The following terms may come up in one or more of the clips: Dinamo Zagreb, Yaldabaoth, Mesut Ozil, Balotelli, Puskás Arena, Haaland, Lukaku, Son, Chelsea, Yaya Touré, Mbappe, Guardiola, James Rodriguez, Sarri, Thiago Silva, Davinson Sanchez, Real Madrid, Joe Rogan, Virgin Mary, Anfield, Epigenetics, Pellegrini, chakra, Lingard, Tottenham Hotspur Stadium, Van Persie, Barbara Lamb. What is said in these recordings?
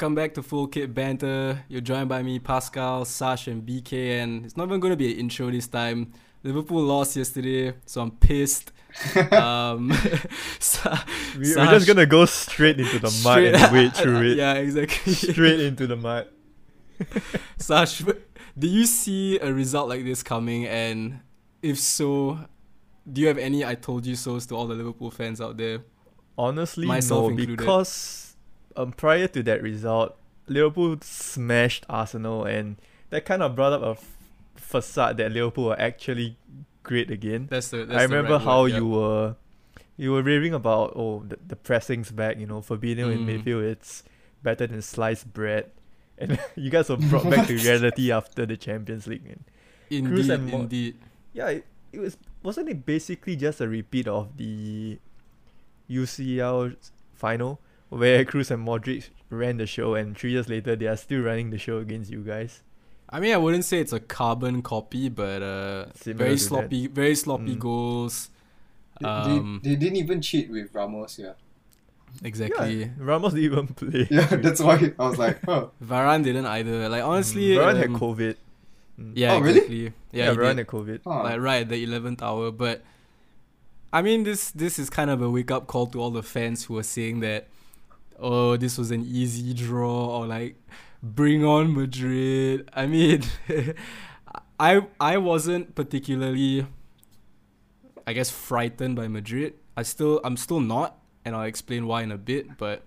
Welcome back to Full Kit Banter. You're joined by me, Pascal, Sash and BK, and it's not even going to be an intro this time. Liverpool lost yesterday, so I'm pissed. We're just going to go straight into the mud and wade through it. Yeah, exactly. Straight into the mud. Sash, do you see a result like this coming? And if so, do you have any I told you so's to all the Liverpool fans out there? Honestly, myself included. Because prior to that result, Liverpool smashed Arsenal, and that kind of brought up a facade that Liverpool were actually great again. I remember how you were raving about, oh, the pressing's back, you know, Fabinho in midfield, it's better than sliced bread. And you guys were brought back to reality after the Champions League. Man. Indeed. Yeah, it wasn't basically just a repeat of the UCL final where Cruz and Modric ran the show, and 3 years later they are still running the show against you guys? I mean, I wouldn't say it's a carbon copy, but very sloppy goals. They didn't even cheat with Ramos, yeah. Exactly. Yeah, Ramos didn't even play. Yeah, that's why I was like, oh. Varane didn't either. Like, honestly... Varane had COVID. Yeah, oh, exactly. Really? Yeah, Varane had COVID. Oh. Like, right, the 11th hour. But, I mean, this is kind of a wake-up call to all the fans who are saying that, oh, this was an easy draw, or like, bring on Madrid. I mean, I wasn't particularly, I guess, frightened by Madrid. I'm still not, and I'll explain why in a bit. But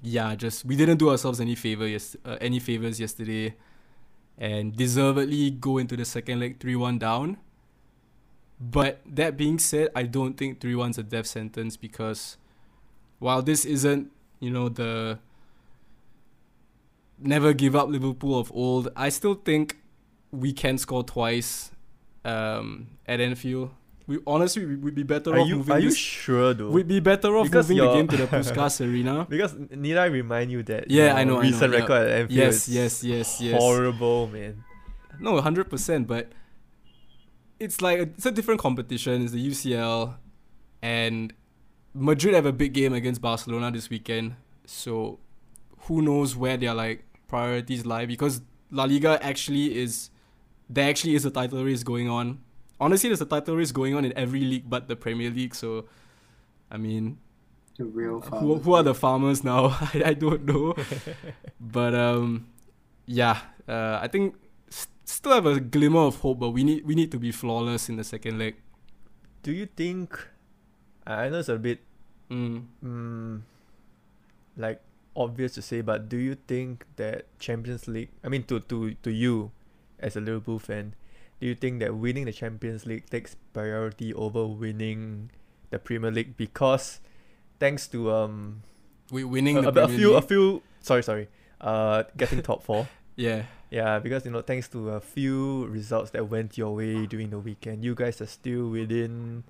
yeah, just we didn't do ourselves any favors yesterday, and deservedly go into the second leg 3-1 down. But that being said, I don't think 3-1's a death sentence, because while this isn't, you know, the never give up Liverpool of old, I still think we can score twice at Anfield. We'd be better off moving. Are you sure though? We'd be better off moving the game to the Puskás Arena. Because need I remind you that I know. Recent record at Anfield. Yes. Horrible, man. No, 100%. But it's like it's a different competition. It's the UCL, and Madrid have a big game against Barcelona this weekend, so who knows where their like priorities lie, because La Liga actually is a title race going on. Honestly, there's a title race going on in every league but the Premier League, so I mean, the real who are the farmers now? I don't know. But I think still have a glimmer of hope, but we need to be flawless in the second leg. Do you think I know it's a bit like obvious to say, but do you think that Champions League, I mean to you as a Liverpool fan, do you think that winning the Champions League takes priority over winning the Premier League? Because thanks to getting top four. Yeah, because you know, thanks to a few results that went your way during the weekend, you guys are still within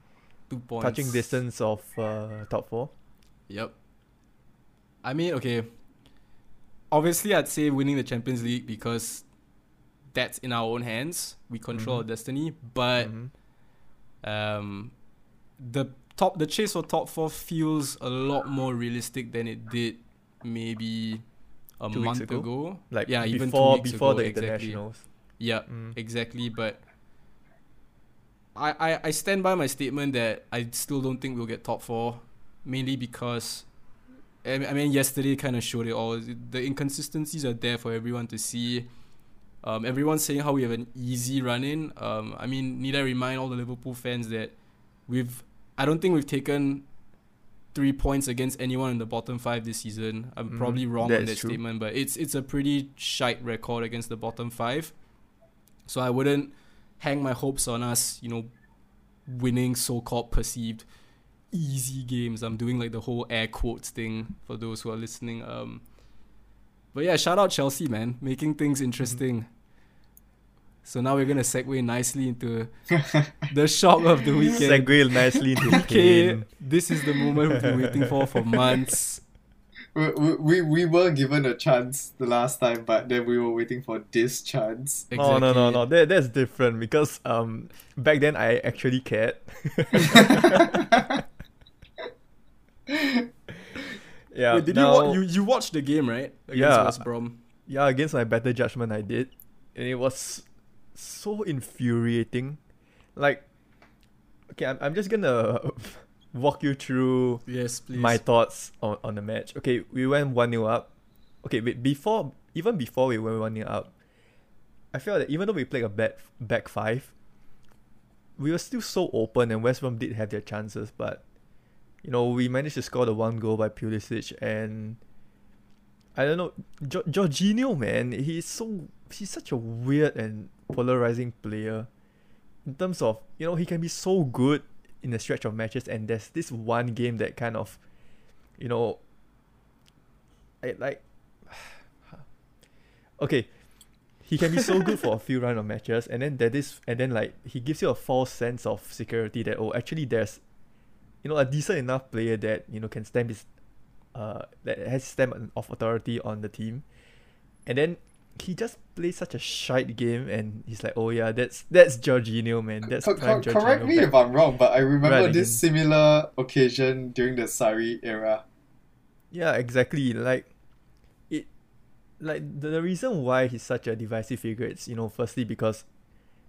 2 points, touching distance of top four. Yep. I mean, okay. Obviously, I'd say winning the Champions League, because that's in our own hands. We control our destiny. But the chase for top four feels a lot more realistic than it did maybe a month ago. Like, yeah, even 2 weeks before ago, the internationals. Exactly. Yeah, exactly. But I stand by my statement that I still don't think we'll get top four, mainly because, I mean, yesterday kind of showed it all. The inconsistencies are there for everyone to see. Everyone's saying how we have an easy run-in. I mean, need I remind all the Liverpool fans that I don't think we've taken 3 points against anyone in the bottom five this season. I'm probably wrong on that statement, but it's a pretty shite record against the bottom five. So I wouldn't hang my hopes on us, you know, winning so-called perceived easy games. I'm doing like the whole air quotes thing for those who are listening. But yeah, shout out Chelsea, man, making things interesting. So now we're gonna segue nicely into the shock of the weekend. Segue nicely into pain. This is the moment we've been waiting for months. We were given a chance the last time, but then we were waiting for this chance. Exactly. Oh, no. That's different, because back then I actually cared. Yeah. Wait, you watched the game, right? Against West Brom. Yeah, against my better judgment, I did. And it was so infuriating. Like, okay, I'm just gonna walk you through my thoughts on the match. Okay, we went 1-0 up. Okay, before we went 1-0 up, I feel that even though we played a back five, we were still so open, and West Brom did have their chances, but you know, we managed to score the one goal by Pulisic, and I don't know, Jorginho, man, he's such a weird and polarizing player in terms of, you know, he can be so good in a stretch of matches, and there's this one game that kind of, you know, he can be so good for a few round of matches, and then he gives you a false sense of security that, oh, actually there's, you know, a decent enough player that, you know, can stamp his that has stamp of authority on the team, and then he just plays such a shite game, and he's like, oh yeah, that's Jorginho, man. That's Jorginho. Correct me if I'm wrong, but I remember this similar occasion during the Sarri era. Yeah, exactly. The reason why he's such a divisive figure, it's, you know, firstly because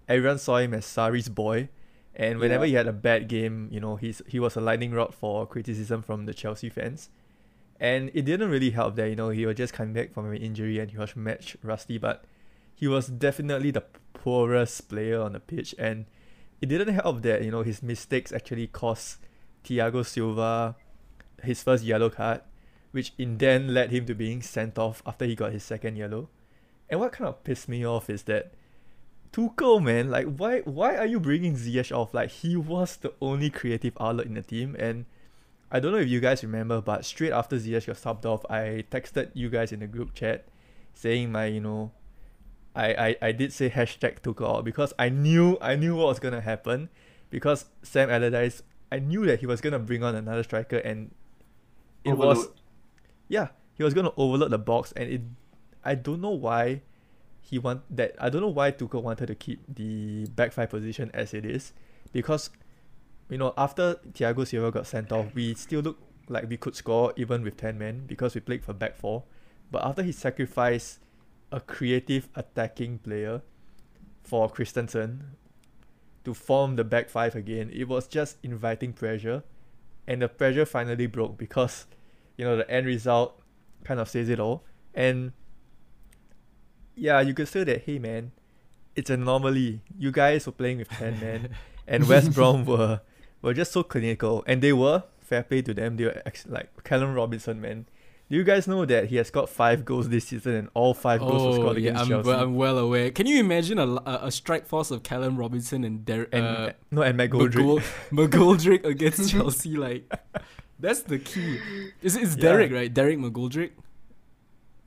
everyone saw him as Sarri's boy, and whenever he had a bad game, you know, he was a lightning rod for criticism from the Chelsea fans. And it didn't really help that, you know, he was just coming back from an injury and he was match rusty, but he was definitely the poorest player on the pitch. And it didn't help that, you know, his mistakes actually cost Thiago Silva his first yellow card, which in then led him to being sent off after he got his second yellow. And what kind of pissed me off is that Tuchel, man, like, why are you bringing Ziyech off? Like, he was the only creative outlet in the team, and I don't know if you guys remember, but straight after Ziyech got subbed off, I texted you guys in the group chat saying I did say hashtag Tuchel out, because I knew what was going to happen, because Sam Allardyce, I knew that he was going to bring on another striker, and it overload. He was going to overload the box, and I don't know why Tuchel wanted to keep the back five position as it is, because, you know, after Thiago Silva got sent off, we still looked like we could score even with 10 men because we played for back four. But after he sacrificed a creative attacking player for Christensen to form the back five again, it was just inviting pressure. And the pressure finally broke because, you know, the end result kind of says it all. And yeah, you could say that, hey man, it's an anomaly. You guys were playing with 10 men and West Brom were just so clinical, and they were, fair play to them, they were like Callum Robinson, man. Do you guys know that he has got 5 goals this season, and all 5 goals were scored against Chelsea? I'm well aware. Can you imagine a strike force of Callum Robinson and McGoldrick against Chelsea? Like, that's the key. It's Derek, right? Derek McGoldrick.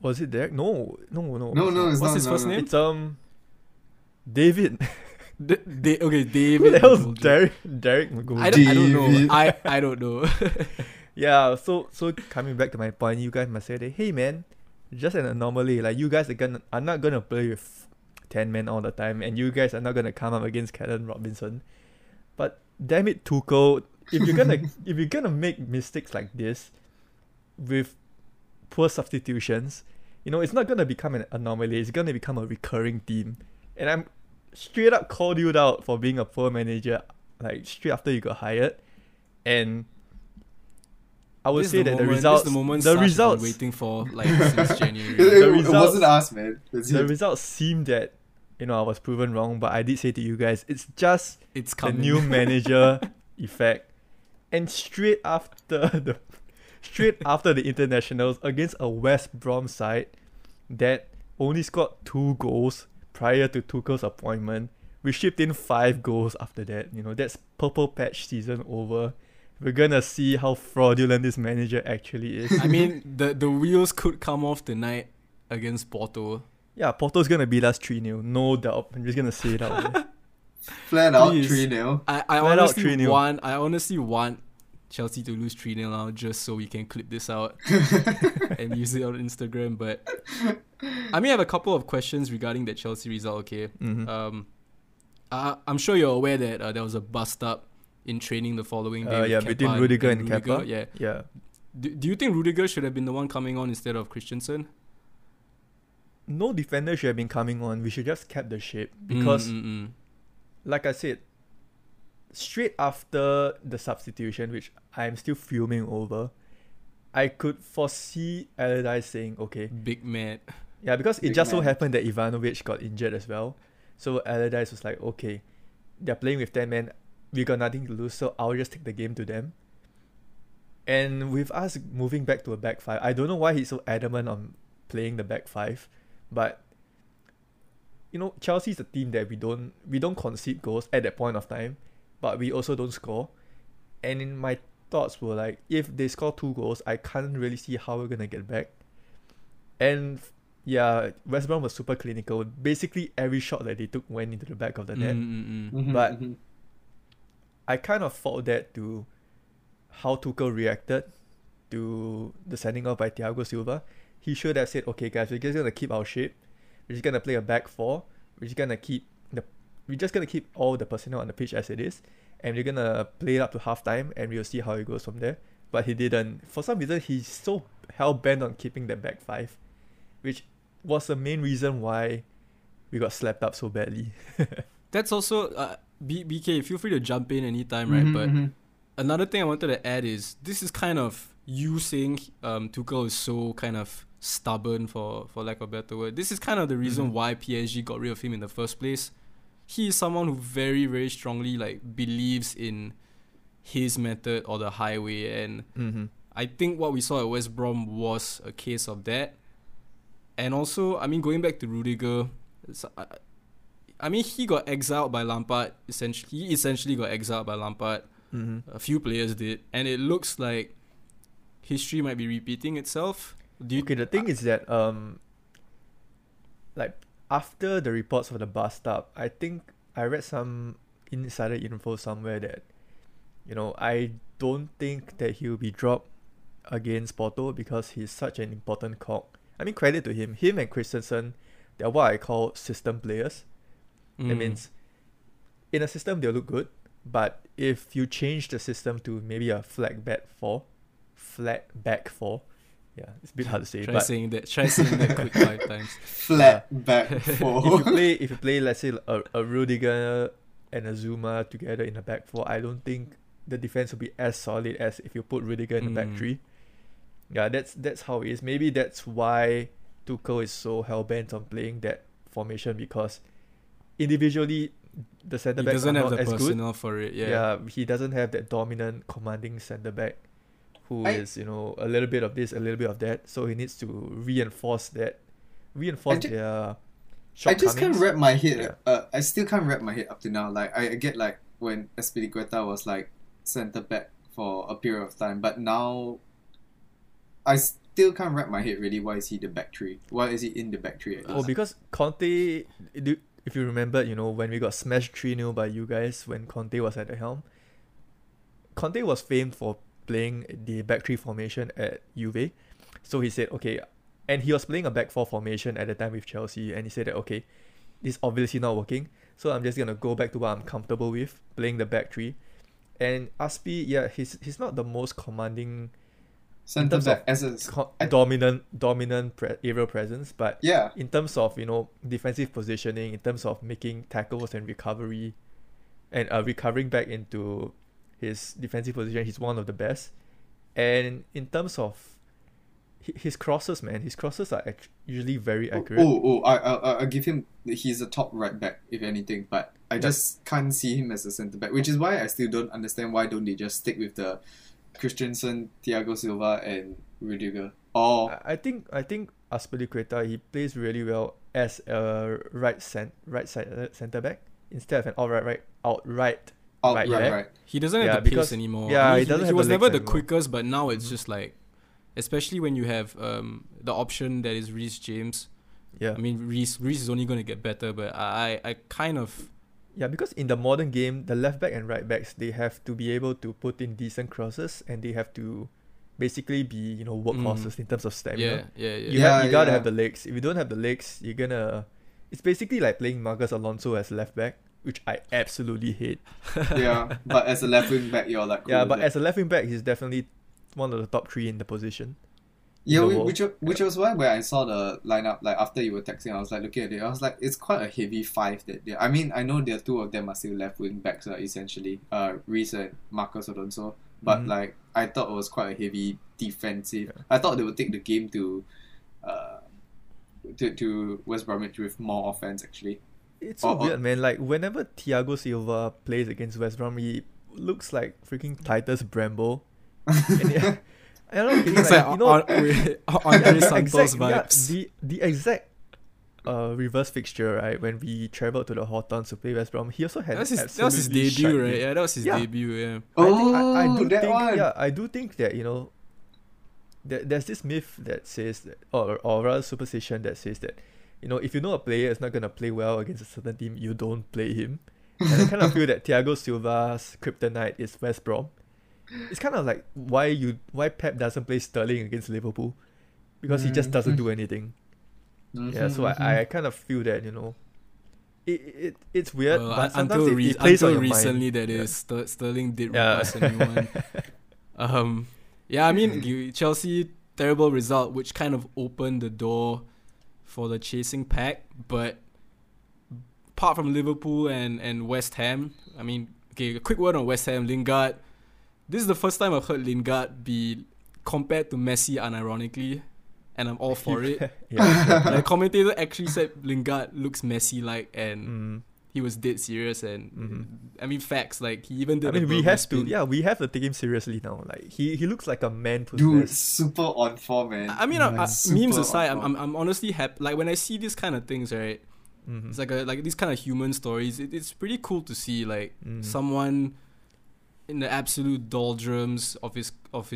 Was it Derek? No. No. What's his first name? It's David. David. Who the hell's Derek McGoldrick? I don't know. I don't know. Yeah, so coming back to my point, you guys must say that, hey man, just an anomaly. Like, you guys are not gonna play with 10 men all the time, and you guys are not gonna come up against Callum Robinson. But damn it, Tuchel, if you're gonna make mistakes like this with poor substitutions, you know, it's not gonna become an anomaly. It's gonna become a recurring theme, and I'm straight up called you out for being a poor manager, like straight after you got hired. And I would say that the results I've been waiting for, like, since January. It wasn't us, man. The results seemed that, you know, I was proven wrong, but I did say to you guys, it's the new manager effect. And straight after the internationals against a West Brom side that only scored 2 goals prior to Tuchel's appointment, we shipped in 5 goals after that. You know, that's purple patch season over. We're gonna see how fraudulent this manager actually is. I mean, the wheels could come off tonight against Porto. Yeah, Porto's gonna beat us 3-0, no doubt. I'm just gonna say it out there. Flat out 3-0. I honestly want Chelsea to lose 3-0 now, just so we can clip this out and use it on Instagram. But I may have a couple of questions regarding that Chelsea result. Okay, I'm sure you're aware that there was a bust up in training the following day. Between Rudiger and Kepa. Yeah. Do you think Rudiger should have been the one coming on instead of Christensen? No defender should have been coming on. We should just kept the shape. Because, like I said, straight after the substitution, which I'm still fuming over, I could foresee Allardyce saying, okay. Big man. Yeah, because it just so happened that Ivanovic got injured as well. So Allardyce was like, okay, they're playing with 10 men. We got nothing to lose, so I'll just take the game to them. And with us moving back to a back five, I don't know why he's so adamant on playing the back five, but you know, Chelsea's a team that we don't concede goals at that point of time, but we also don't score. And in my thoughts were like, if they score 2 goals, I can't really see how we're gonna get back. And yeah, West Brom was super clinical. Basically, every shot that they took went into the back of the net. But I kind of fault that to how Tuchel reacted to the sending off by Thiago Silva. He should have said, okay guys, we're just gonna keep our shape. We're just gonna play a back four. We're just gonna keep all the personnel on the pitch as it is, and we're gonna play it up to halftime, and we'll see how it goes from there. But he didn't. For some reason, he's so hell bent on keeping that back five, which was the main reason why we got slapped up so badly. That's also BK. Feel free to jump in anytime, right? But another thing I wanted to add is this is kind of you saying Tuchel is so kind of stubborn, for lack of a better word. This is kind of the reason why PSG got rid of him in the first place. He is someone who very, very strongly like believes in his method or the highway, and I think what we saw at West Brom was a case of that. And also, I mean, going back to Rudiger, I mean, he got exiled by Lampard. Essentially, he essentially got exiled by Lampard. A few players did, and it looks like history might be repeating itself. The thing is that like after the reports of the bust-up, I think I read some insider info somewhere that, you know, I don't think that he'll be dropped against Porto because he's such an important cog. I mean, credit to him. Him and Christensen, they're what I call system players. That means in a system, they'll look good, but if you change the system to maybe a flat back four. Yeah, it's a bit hard to say. Try saying that quick 5 times. Flat back four. If you play, let's say, a Rudiger and a Zuma together in a back four, I don't think the defense will be as solid as if you put Rudiger in the back three. Yeah, that's how it is. Maybe that's why Tuchel is so hell bent on playing that formation, because individually the centre back doesn't have the personnel for it. Yeah, he doesn't have that dominant commanding centre back who is, you know, a little bit of this, a little bit of that. So he needs to reinforce their shortcomings. I just can't wrap my head. Yeah. I still can't wrap my head up to now. Like, I get like when Azpilicueta was like centre back for a period of time, but now I still can't wrap my head really. Why is he the back three? Why is he in the back three? Oh, because Conte, if you remember, you know, when we got smashed 3-0 by you guys when Conte was at the helm, Conte was famed for playing the back three formation at Juve. So he said, okay, and he was playing a back four formation at the time with Chelsea, and he said that, okay, this is obviously not working, so I'm just going to go back to what I'm comfortable with, playing the back three. And Aspi, yeah, he's not the most commanding center back as a dominant aerial presence, but yeah, in terms of, you know, defensive positioning, in terms of making tackles and recovery and recovering back into his defensive position, he's one of the best. And in terms of his crosses, man, his crosses are usually very accurate. I'll give him, he's a top right back if anything, but I just can't see him as a centre back, which is why I still don't understand why don't they just stick with the Christensen, Thiago Silva and Rudiger. I think Azpilicueta, he plays really well as a right side centre back instead of an outright. He doesn't have the pace anymore. Yeah, he was never the quickest, but now it's just like, especially when you have the option that is Reece James. Yeah, I mean Reece is only going to get better, but I kind of because in the modern game, the left back and right backs, they have to be able to put in decent crosses, and they have to basically be, you know, workhorses in terms of stamina. You gotta have the legs. If you don't have the legs, you're gonna. It's basically like playing Marcos Alonso as left back, which I absolutely hate. But as a left wing back, you're like. Cool, as a left wing back, he's definitely one of the top three in the position. Yeah, which was why when I saw the lineup, like after you were texting, I was like looking at it. I was like, it's quite a heavy five that they. I mean, I know the two of them are still left wing backs, essentially, Reece and Marcos Alonso. But like, I thought it was quite a heavy defensive. Yeah. I thought they would take the game to West Bromwich with more offense. Actually, it's so weird, man. Like whenever Thiago Silva plays against West Brom, he looks like freaking Titus Bramble. I don't think, like, you know, Andre Santos vibes. The exact reverse fixture, right? When we travelled to the Hawthorns to play West Brom, he also had that was his debut, right? Yeah, that was his debut. Yeah. I do think that, you know, there's this myth that says that, or rather superstition that says that, you know, if you know a player is not gonna play well against a certain team, you don't play him. And I kind of feel that Thiago Silva's kryptonite is West Brom. It's kind of like why Pep doesn't play Sterling against Liverpool, because he just doesn't do anything. Yeah, so I kind of feel that, you know, it's weird. But sometimes it plays until on your recently mind. That is Sterling did replace anyone. Yeah, I mean, Chelsea terrible result, which kind of opened the door for the chasing pack. But apart from Liverpool and West Ham, I mean, okay, a quick word on West Ham. Lingard. This is the first time I've heard Lingard be compared to Messi unironically, and I'm all for it. The commentator actually said Lingard looks Messi-like, and he was dead serious. And I mean, facts, like he even did. I mean, we have to take him seriously now. Like he looks like a man. Dude, super on form, man. I mean, memes aside, I'm honestly happy. Like when I see these kind of things, right? It's like these kind of human stories. It's pretty cool to see, like someone in the absolute doldrums of his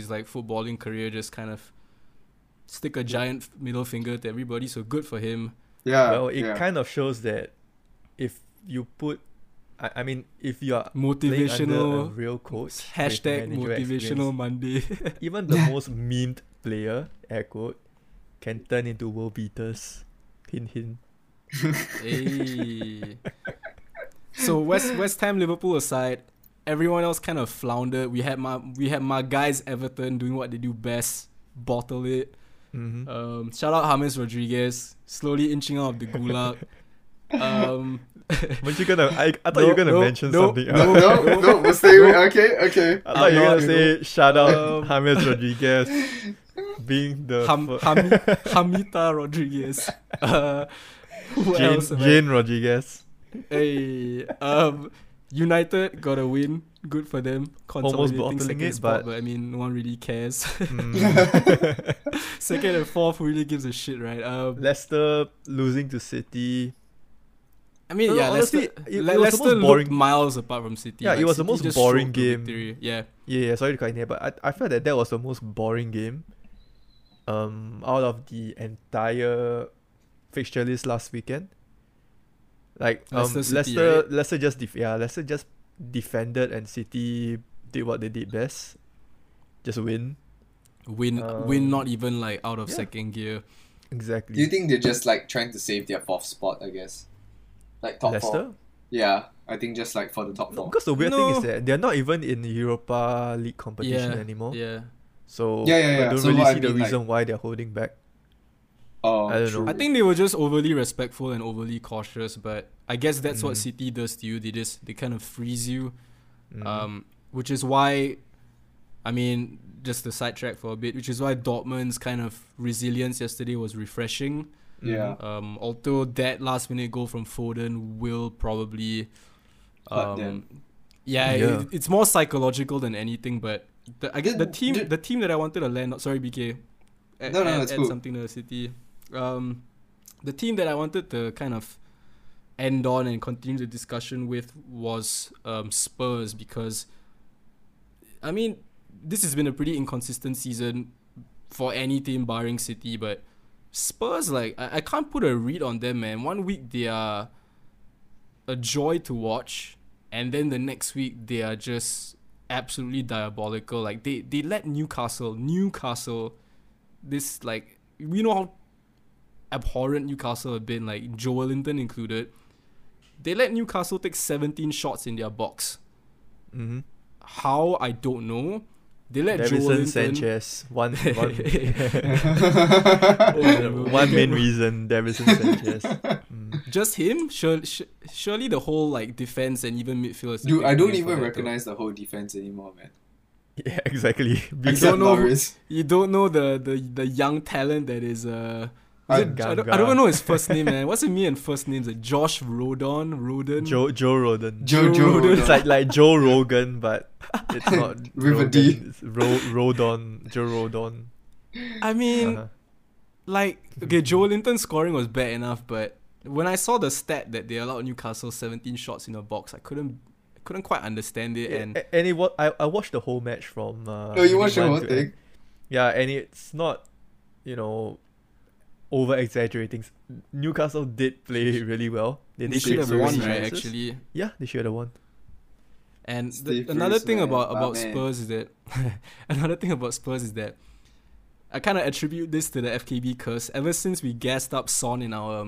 like footballing career, just kind of stick a giant middle finger to everybody. So good for him. Yeah. Well, it kind of shows that if you put, I mean, if you are motivational, under a real coach, # motivational Monday, even the most memed player, air quote, can turn into world beaters. Hint, hint. Hey. So West Ham, Liverpool aside, everyone else kind of floundered. We had my guys Everton doing what they do best, bottle it. Shout out James Rodriguez, slowly inching out of the gulag. But you gonna? I thought you were gonna mention something. No. We'll stay with. Okay. I thought you were gonna say shout out James Rodriguez being the Hamita Rodriguez. Jane Rodriguez. Hey. United got a win. Good for them. Almost bottling it, but I mean, no one really cares. Second and fourth, who really gives a shit, right? Leicester losing to City. I mean, honestly, Leicester looked miles apart from City. Yeah, like, it was City the most boring game. Yeah, sorry to cut in here, but I felt that was the most boring game out of the entire fixture list last weekend. Like Leicester just defended, and City did what they did best, just win, not even like out of second gear. Exactly. Do you think they're just like trying to save their fourth spot? I guess, like top Leicester? Four. Yeah, I think just like for the top four. Because the weird thing is that they're not even in Europa League competition anymore. Yeah. So I don't really see the reason why they're holding back. I don't know. I think they were just overly respectful and overly cautious, but I guess that's what City does to you. They kind of freeze you, which is why, I mean, just to sidetrack for a bit, which is why Dortmund's kind of resilience yesterday was refreshing. Yeah. Although that last minute goal from Foden will probably, it's more psychological than anything. But I guess the team that I wanted to land. Sorry, BK. Add something to the City. The team that I wanted to kind of end on and continue the discussion with was Spurs, because I mean, this has been a pretty inconsistent season for any team barring City, but Spurs, like, I can't put a read on them, man. One week they are a joy to watch, and then the next week they are just absolutely diabolical. Like they let Newcastle, this, like, we know how abhorrent Newcastle have been, like Joelinton included. They let Newcastle take 17 shots in their box. How, I don't know. They let Joelinton, Sanchez. One main reason, Davinson Sanchez. Just him? Surely the whole like defense and even midfielders. Dude, I don't even recognize the whole defense anymore, man. Yeah, exactly. You don't know the young talent that is. I don't even know his first name, man. What's it mean? First names like Josh Rodon. Joe Rodon. It's like Joe Rogan, but it's not with Rogan, a D. It's Rodon. Joe Rodon. I mean, Joelinton scoring was bad enough, but when I saw the stat that they allowed Newcastle 17 shots in a box, I couldn't quite understand it. I watched the whole match from. You watched the whole thing. Yeah, and it's not, over-exaggerating. Newcastle did play really well. They should have won, right, actually. Yeah, they should have won. And another thing about Spurs is that I kind of attribute this to the FKB curse. Ever since we gassed up Son in our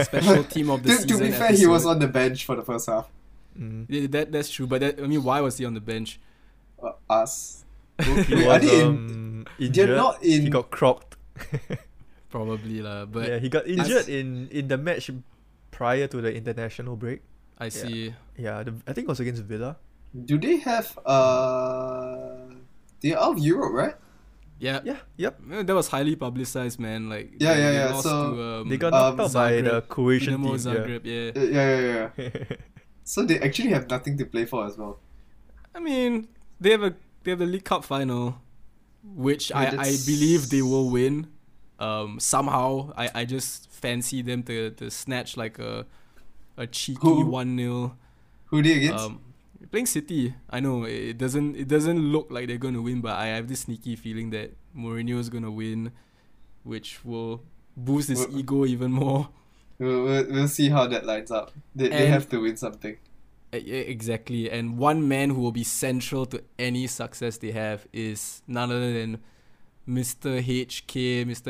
special team of the season to be fair, he was on the bench for the first half. Mm. That's true. But why was he on the bench? Us. He was injured. He got crocked. Probably lah, but yeah, he got injured in the match prior to the international break. I see. Yeah, I think it was against Villa. Do they have they're out of Europe, right? Yeah. Yeah. Yep. That was highly publicized, man. Like they lost to, they got knocked out by the Croatian team. Zagreb, yeah. Yeah. So they actually have nothing to play for as well. I mean, they have the League Cup final, which I believe they will win. Somehow, I just fancy them to snatch like a cheeky 1-0. Who they against? Playing City. I know it doesn't look like they're going to win, but I have this sneaky feeling that Mourinho is going to win, which will boost his ego even more. We'll see how that lines up. They have to win something. Exactly. And one man who will be central to any success they have is none other than Mr.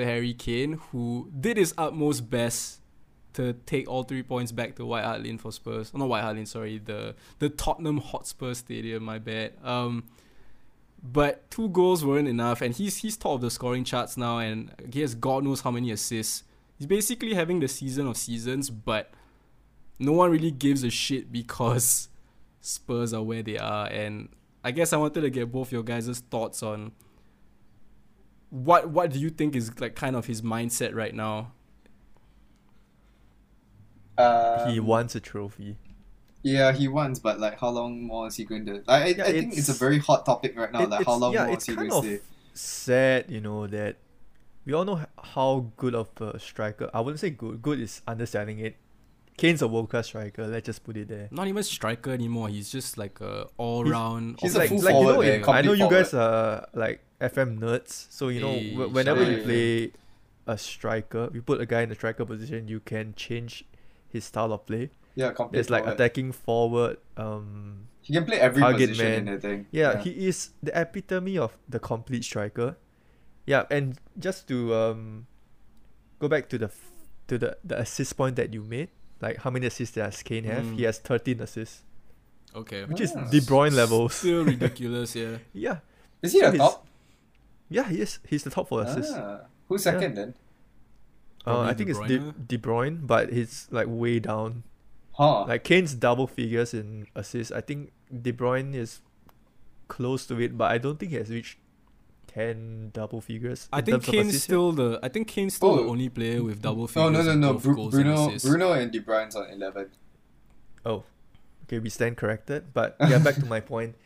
Harry Kane, who did his utmost best to take all 3 points back to White Hart Lane for Spurs. Not White Hart Lane, sorry, the Tottenham Hotspur Stadium, my bad. But 2 goals weren't enough, and he's top of the scoring charts now, and he has God knows how many assists. He's basically having the season of seasons, but no one really gives a shit because Spurs are where they are. And I guess I wanted to get both your guys' thoughts on what do you think is like kind of his mindset right now? He wants a trophy. Yeah, he wants, but like, how long more is he going to? I think it's a very hot topic right now. Like, how long more is he going to stay? It's kind of sad, that we all know how good of a striker. I wouldn't say good. Good is underselling it. Kane's a world-class striker. Let's just put it there. Not even striker anymore. He's just like a all-round. He's like, forward. I know you guys are like FM nerds. So whenever you play a striker, you put a guy in the striker position, you can change his style of play. Yeah, it's like attacking forward. He can play every position man. In the thing. Yeah, he is the epitome of the complete striker. Yeah, and just to go back to the assist point that you made, like how many assists does Kane have? He has 13 assists. Okay. Which is De Bruyne levels. Still ridiculous, yeah. Yeah. Is he the top? Yeah, he is. He's the top for assists. Who's second then? I think it's De Bruyne, but he's like way down. Huh. Like Kane's double figures in assists. I think De Bruyne is close to it, but I don't think he has reached 10 double figures. I think Kane's still the only player with double figures. No. Bruno and De Bruyne's on 11. Oh, okay. We stand corrected. But yeah, back to my point.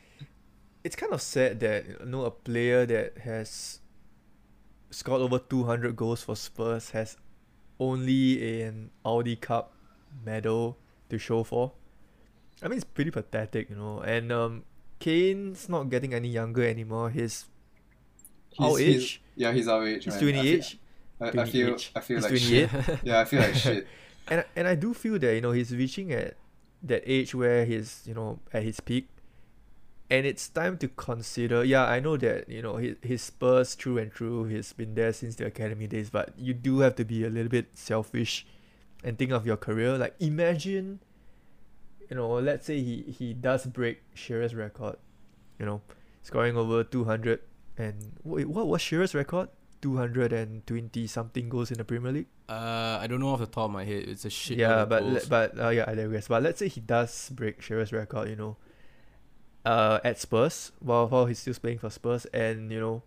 It's kind of sad that a player that has scored over 200 goals for Spurs has only an Audi Cup medal to show for. I mean, it's pretty pathetic, And Kane's not getting any younger anymore. He's our age. He's 28. I feel like shit. Yeah, I feel like shit. And I do feel that he's reaching at that age where he's at his peak, and it's time to consider. Yeah, I know that his Spurs through and through. He's been there since the academy days, but you do have to be a little bit selfish, and think of your career. Like imagine, let's say he does break Shearer's record, scoring over 200. And what was Shearer's record? 220 something goals in the Premier League. I don't know off the top of my head. It's a shit. Yeah, but I digress. But let's say he does break Shearer's record, you know, at Spurs while he's still playing for Spurs, and you know,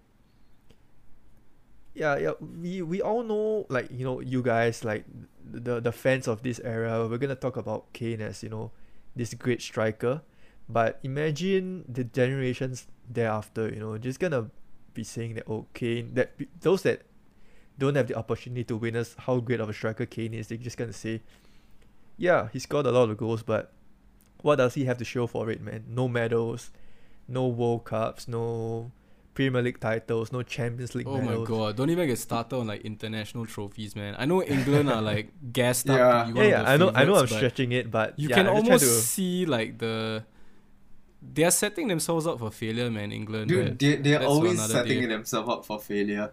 yeah, we all know, like, you know, you guys, like the fans of this era, we're gonna talk about Kane as, you know, this great striker, but imagine the generations thereafter, you know, just gonna be saying that, oh, Kane, that those that don't have the opportunity to witness how great of a striker Kane is, they're just gonna say, yeah, he scored a lot of goals, but what does he have to show for it, man? No medals, no World Cups, no Premier League titles, no Champions League medals. Oh my god, don't even get started on like international trophies, man. I know England are like gassed up to be one of the favorites, I know I'm stretching it, but you can almost see like they're setting themselves up for failure, man. England, dude, they're always setting themselves up for failure.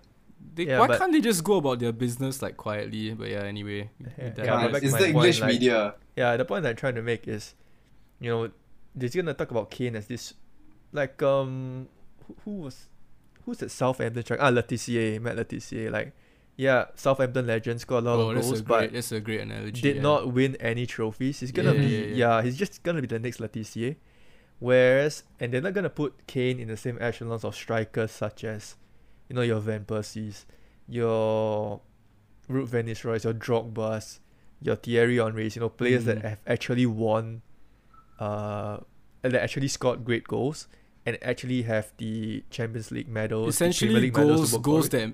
Why can't they just go about their business like quietly? But yeah, anyway, it's the English media. Yeah, the point I'm trying to make is, you know, they're gonna talk about Kane as this, like, Who's at Southampton track? Matt Letizier. Like, yeah, Southampton legend, scored a lot of goals, but that's a great analogy. Did not win any trophies. He's gonna he's just gonna be the next Letizier. Whereas, and they're not gonna put Kane in the same echelons of strikers such as, you know, your Van Persies, your Ruud van Nistelrooy, your Drogba's, your Thierry Henry's, you know, players that have actually won, that actually scored great goals. And actually have the Champions League medals, essentially League goals that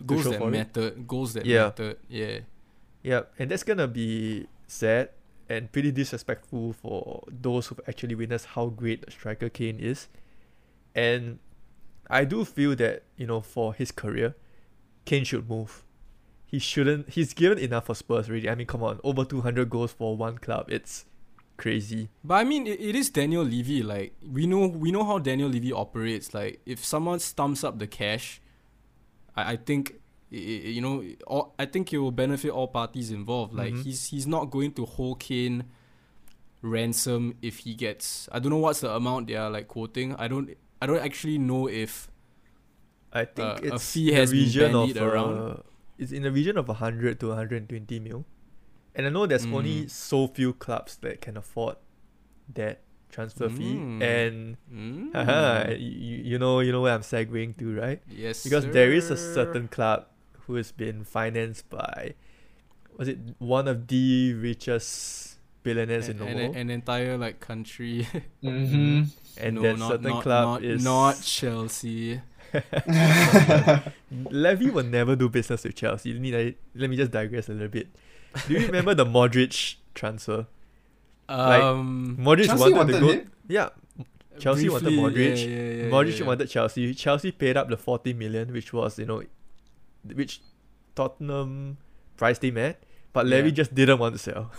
matter. Yeah, and that's gonna be sad and pretty disrespectful for those who've actually witnessed how great a striker Kane is. And I do feel that, you know, for his career, Kane should move. He shouldn't. He's given enough for Spurs already. I mean, come on, over 200 goals for one club. It's crazy. But I mean, it is Daniel Levy. Like, we know how Daniel Levy operates. Like, if someone stumps up the cash, I think I think it will benefit all parties involved. Like, he's not going to hold Kane ransom if he gets, I don't know what's the amount they are like quoting. I don't actually know if I think it's a fee has been bandied around. It's in the region of 100 to 120 mil. And I know there's only so few clubs that can afford that transfer fee. And you know where I'm segueing to, right? Yes. Because there is a certain club who has been financed by, was it one of the richest billionaires in the world? An entire like country. And no, that certain club is not Chelsea. Levy will never do business with Chelsea. Let me just digress a little bit. Do you remember the Modric transfer? Modric Chelsea wanted to go. Him? Yeah, Chelsea briefly, wanted Modric. Modric wanted Chelsea. Chelsea paid up the 40 million, which was, you know, which Tottenham priced him at. But Levy just didn't want to sell.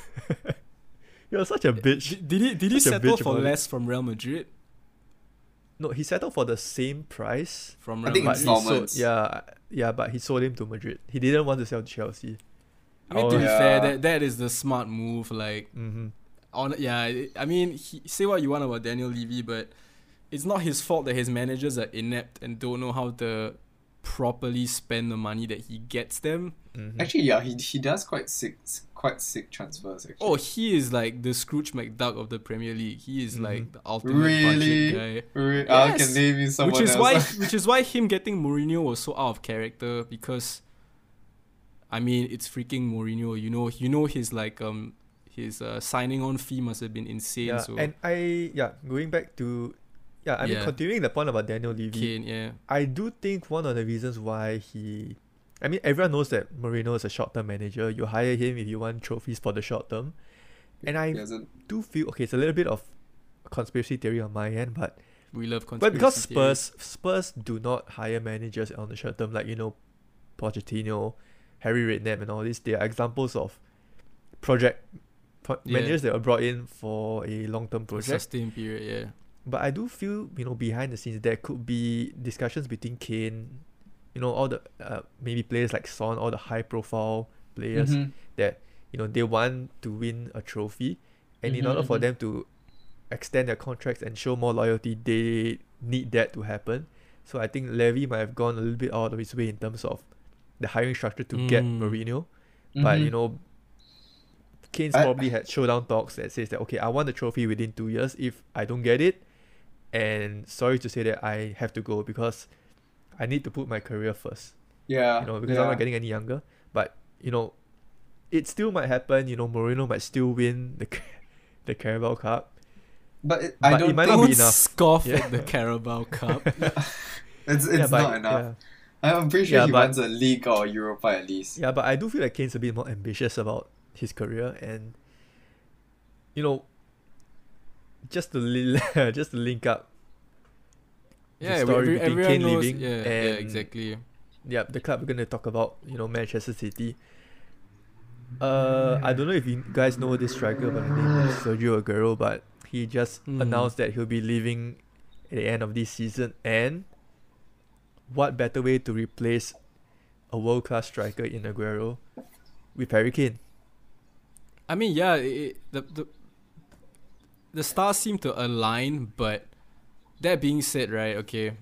He was such a bitch. Did he settle for less from Real Madrid? No, he settled for the same price from Real Madrid. I think installments. But he sold him to Madrid. He didn't want to sell to Chelsea. I mean, to be fair, that is the smart move. Like, I mean, say what you want about Daniel Levy, but it's not his fault that his managers are inept and don't know how to properly spend the money that he gets them. Actually, yeah, he does quite sick transfers. Actually, he is like the Scrooge McDuck of the Premier League. He is like the ultimate budget guy. Really? Yes. I can name you someone else. Which is why him getting Mourinho was so out of character, because, I mean, it's freaking Mourinho. You know his like his signing on fee must have been insane. Yeah, so. And going back to continuing the point about Daniel Levy, Kane, I do think one of the reasons why everyone knows that Mourinho is a short-term manager. You hire him if you want trophies for the short term, and I do feel it's a little bit of conspiracy theory on my end, but we love conspiracy. But because Spurs do not hire managers on the short term, like, you know, Pochettino, Harry Redknapp and all these, they are examples of managers that were brought in for a long-term project. A sustained period, But I do feel, you know, behind the scenes, there could be discussions between Kane, you know, all the maybe players like Son, all the high-profile players that, you know, they want to win a trophy. And in order for them to extend their contracts and show more loyalty, they need that to happen. So I think Levy might have gone a little bit out of his way in terms of the hiring structure to get Mourinho. But, you know, Kane's probably had showdown talks that says that, okay, I want the trophy within 2 years. If I don't get it, and sorry to say that I have to go because I need to put my career first. Yeah. You know, because I'm not getting any younger. But, you know, it still might happen. You know, Mourinho might still win the Carabao Cup. But I don't think he would scoff at the Carabao Cup. It's not enough. Yeah. I'm pretty sure he wants a league or Europa at least. Yeah, but I do feel like Kane's a bit more ambitious about his career, and you know, just to link up the story between Kane knows, leaving and exactly the club we're going to talk about, you know, Manchester City. I don't know if you guys know this striker by the name of Sergio Aguero, but he just announced that he'll be leaving at the end of this season, and what better way to replace a world-class striker in Aguero with Harry Kane? I mean, the stars seem to align, but that being said, right? Okay,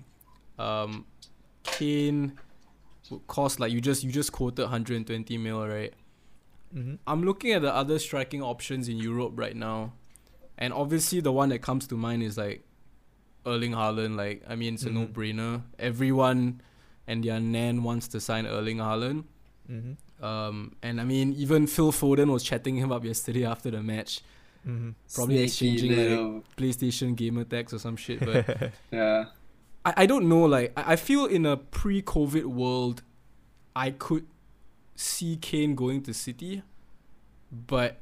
Kane would cost, like you just quoted 120 mil, right? I'm looking at the other striking options in Europe right now, and obviously the one that comes to mind is like Erling Haaland. Like, I mean, it's a no-brainer. Everyone and their nan wants to sign Erling Haaland. And I mean, even Phil Foden was chatting him up yesterday after the match, probably exchanging like PlayStation gamer tags or some shit. But I don't know. Like, I feel in a pre-COVID world, I could see Kane going to City, but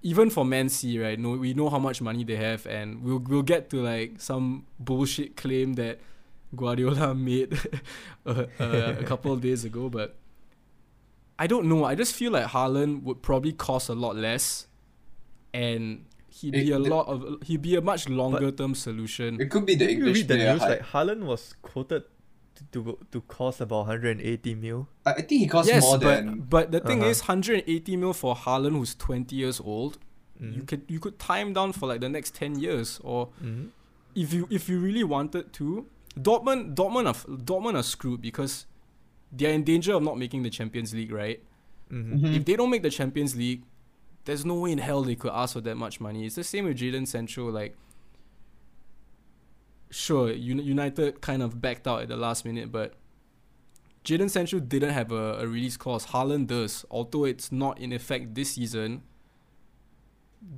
even for Man City, right? No, we know how much money they have, and we'll get to like some bullshit claim that Guardiola made a couple of days ago, but I don't know. I just feel like Haaland would probably cost a lot less, and he'd be a much longer term solution. It could be the English player. Like Haaland was quoted to cost about 180 mil. I think he costs more than. But the thing is, 180 mil for Haaland, who's 20 years old, you could tie him down for like the next 10 years, or if you really wanted to. Dortmund are screwed because they're in danger of not making the Champions League, right? If they don't make the Champions League, there's no way in hell they could ask for that much money. It's the same with Jadon Sancho. Like, sure, United kind of backed out at the last minute, but Jadon Sancho didn't have a release clause. Haaland does. Although it's not in effect this season,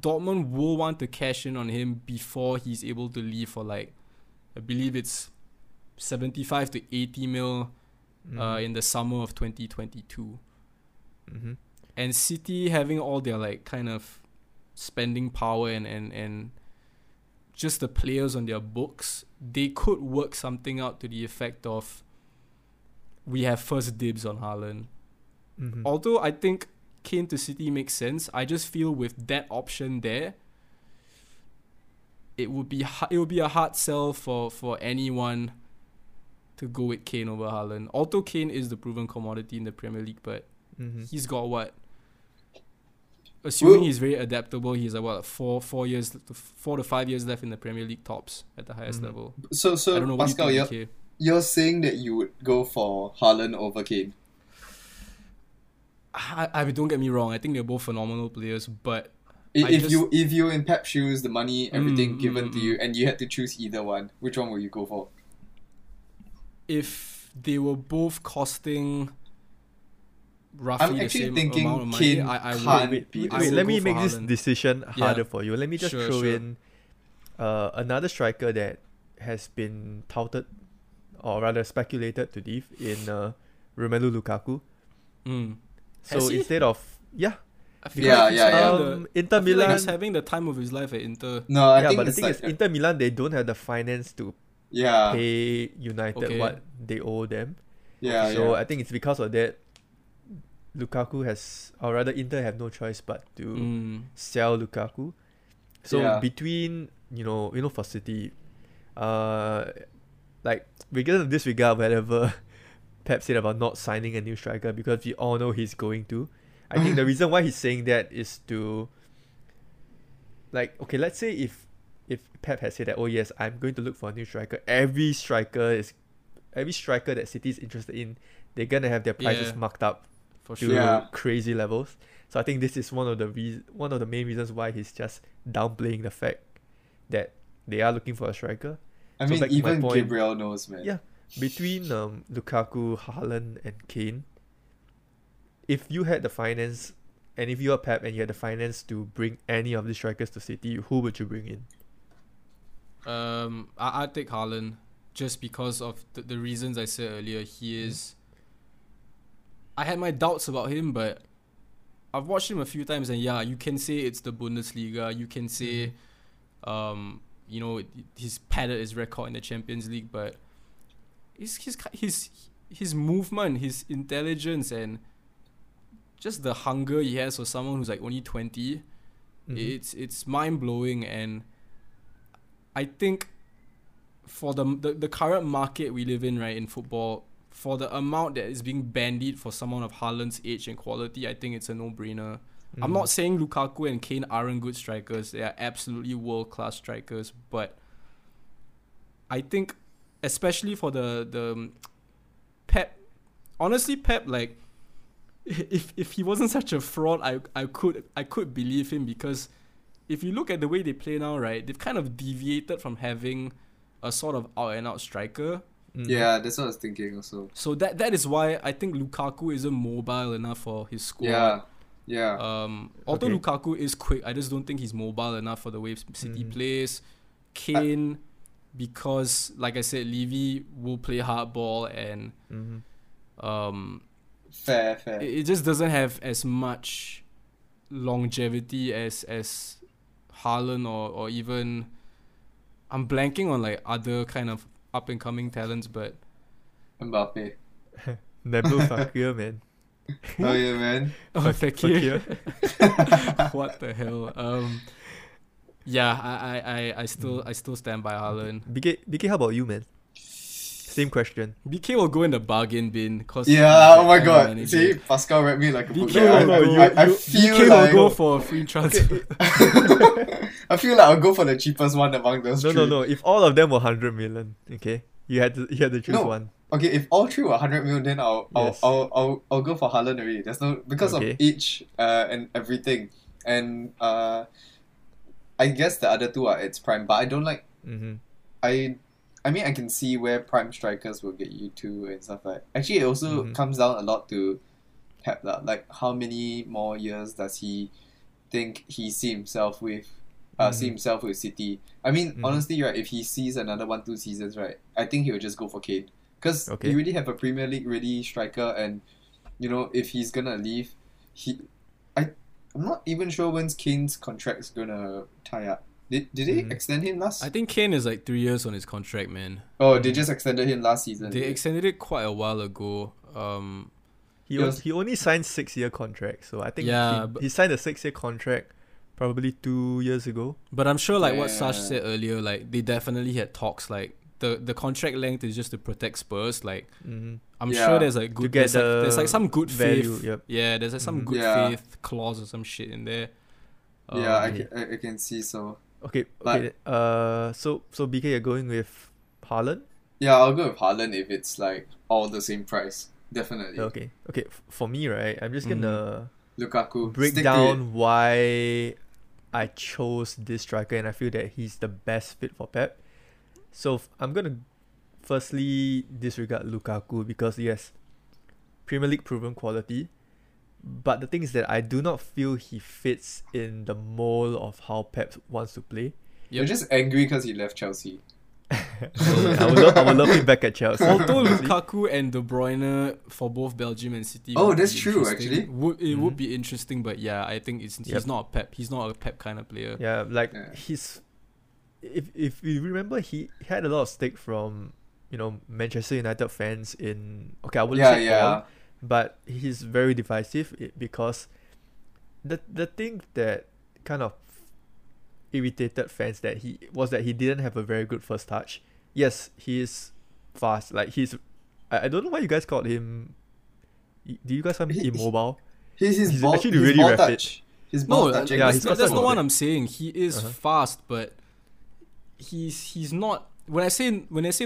Dortmund will want to cash in on him before he's able to leave for, like, I believe it's 75 to 80 mil in the summer of 2022. And City having all their like kind of spending power and just the players on their books, they could work something out to the effect of, we have first dibs on Haaland. Although I think Kane to City makes sense, I just feel with that option there, it would be a hard sell for anyone to go with Kane over Haaland. Although Kane is the proven commodity in the Premier League, but he's got what? Assuming he's very adaptable, he's got what, four to five years left in the Premier League tops at the highest level. So I don't know, Pascal, what you're saying that you would go for Haaland over Kane? I don't get me wrong. I think they're both phenomenal players, but if you're in Pep's shoes, the money, everything given to you, and you had to choose either one, which one would you go for? If they were both costing roughly the same amount of money, Kane I would go for Haaland. This decision harder for you. Let me just throw in another striker that has been touted, or rather speculated to leave, in Romelu Lukaku. So instead of Inter Milan, like, he's having the time of his life at Inter. No, I think but the thing is, Inter Milan, they don't have the finance to pay United what they owe them. I think it's because of that, Lukaku has, or rather Inter have no choice but to sell Lukaku. So between, you know, for City, like, regardless of disregard whatever Pep said about not signing a new striker, because we all know he's going to. I think the reason why he's saying that is to, like, okay, let's say if if Pep had said that, oh yes, I'm going to look for a new striker, every striker that City is interested in, they're going to have their prices marked up for to crazy levels. So I think this is one of the main reasons why he's just downplaying the fact that they are looking for a striker. I mean, even Gabriel knows, man. Yeah. Between Lukaku, Haaland and Kane, if you had the finance, and if you were Pep and you had the finance to bring any of the strikers to City, who would you bring in? I'd take Haaland, just because of the reasons I said earlier. He is... I had my doubts about him, but I've watched him a few times, and yeah, you can say it's the Bundesliga. You can say, you know, he's padded his record in the Champions League, but his movement, his intelligence, and just the hunger he has for someone who's like only 20, it's mind blowing. And I think for the current market we live in, right, in football, for the amount that is being bandied for someone of Haaland's age and quality, I think it's a no-brainer. I'm not saying Lukaku and Kane aren't good strikers. They are absolutely world-class strikers. But I think, especially for the Pep... Honestly, Pep, like, if he wasn't such a fraud, I could believe him, because if you look at the way they play now, right, they've kind of deviated from having a sort of out-and-out striker. Yeah, that's what I was thinking also. So that is why I think Lukaku isn't mobile enough for his squad. Yeah. Although Lukaku is quick, I just don't think he's mobile enough for the way City plays. Kane, because like I said, Levy will play hardball and fair. It just doesn't have as much longevity as Haaland or even, I'm blanking on like other kind of up and coming talents, but Mbappe, Nabil Fakir, man. Oh yeah, man. Oh, Fakir. What the hell? Yeah, I still stand by Haaland. BK, how about you, man? Same question. BK will go in the bargain bin. Oh my god. See, Pascal read me like a book. BK will go for a free transfer. I feel like I'll go for the cheapest one among those three. No. If all of them were 100 million, okay? You had to choose one. Okay, if all three were 100 million, then I'll go for Haaland already. There's no... Because of each and everything. And I guess the other two are its prime, but I don't like... I mean, I can see where prime strikers will get you to and stuff like that. Actually, it also comes down a lot to Pep. Like, how many more years does he think he see himself with City? I mean, honestly, right, if he sees another 1-2 seasons, right, I think he will just go for Kane. Because you already have a Premier League ready striker, and, you know, if he's going to leave, I'm not even sure when Kane's contract's going to tie up. Did they extend him last? I think Kane is like 3 years on his contract, man. Oh, they just extended him last season. They extended it quite a while ago. He only signed 6-year contract, so I think he signed a 6-year contract probably 2 years ago. But I'm sure, like what Sash said earlier, like they definitely had talks. Like the contract length is just to protect Spurs. Like I'm sure there's like good there's like some good value, faith. Yep. Yeah, there's like some good faith clause or some shit in there. I can see so. Okay. So BK, you're going with Haaland? Yeah, I'll go with Haaland if it's like all the same price. Definitely. Okay. For me, right, I'm just gonna Lukaku. Stick down why I chose this striker, and I feel that he's the best fit for Pep. So I'm gonna firstly disregard Lukaku because yes, Premier League proven quality. But the thing is that I do not feel he fits in the mold of how Pep wants to play. You're just angry because he left Chelsea. I would love him back at Chelsea. Although Lukaku and De Bruyne for both Belgium and City. Oh, that's true, actually. It would be interesting, but yeah, I think he's not a Pep. He's not a Pep kind of player. Yeah, like he's... If you remember, he had a lot of stick from, you know, Manchester United fans in... Okay, I wouldn't say all, but he's very divisive because the thing that kind of irritated fans that he didn't have a very good first touch. Yes, he is fast. Like I don't know why you guys called him. Do you guys call him immobile? He's ball, actually his really ball rapid. Touch. His ball touch. That's not what I'm saying. He is fast, but he's not, when I say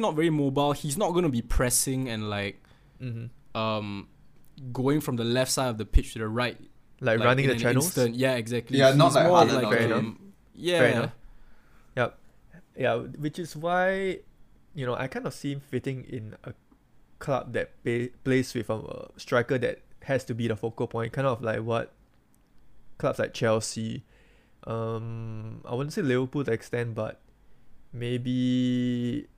not very mobile, he's not going to be pressing and like going from the left side of the pitch to the right, like running the channels. Instant. Yeah, exactly. Yeah, not like other fair enough. Yep. Yeah, which is why, you know, I kind of see him fitting in a club that plays with a striker that has to be the focal point, kind of like what clubs like Chelsea, I wouldn't say Liverpool to extent, but maybe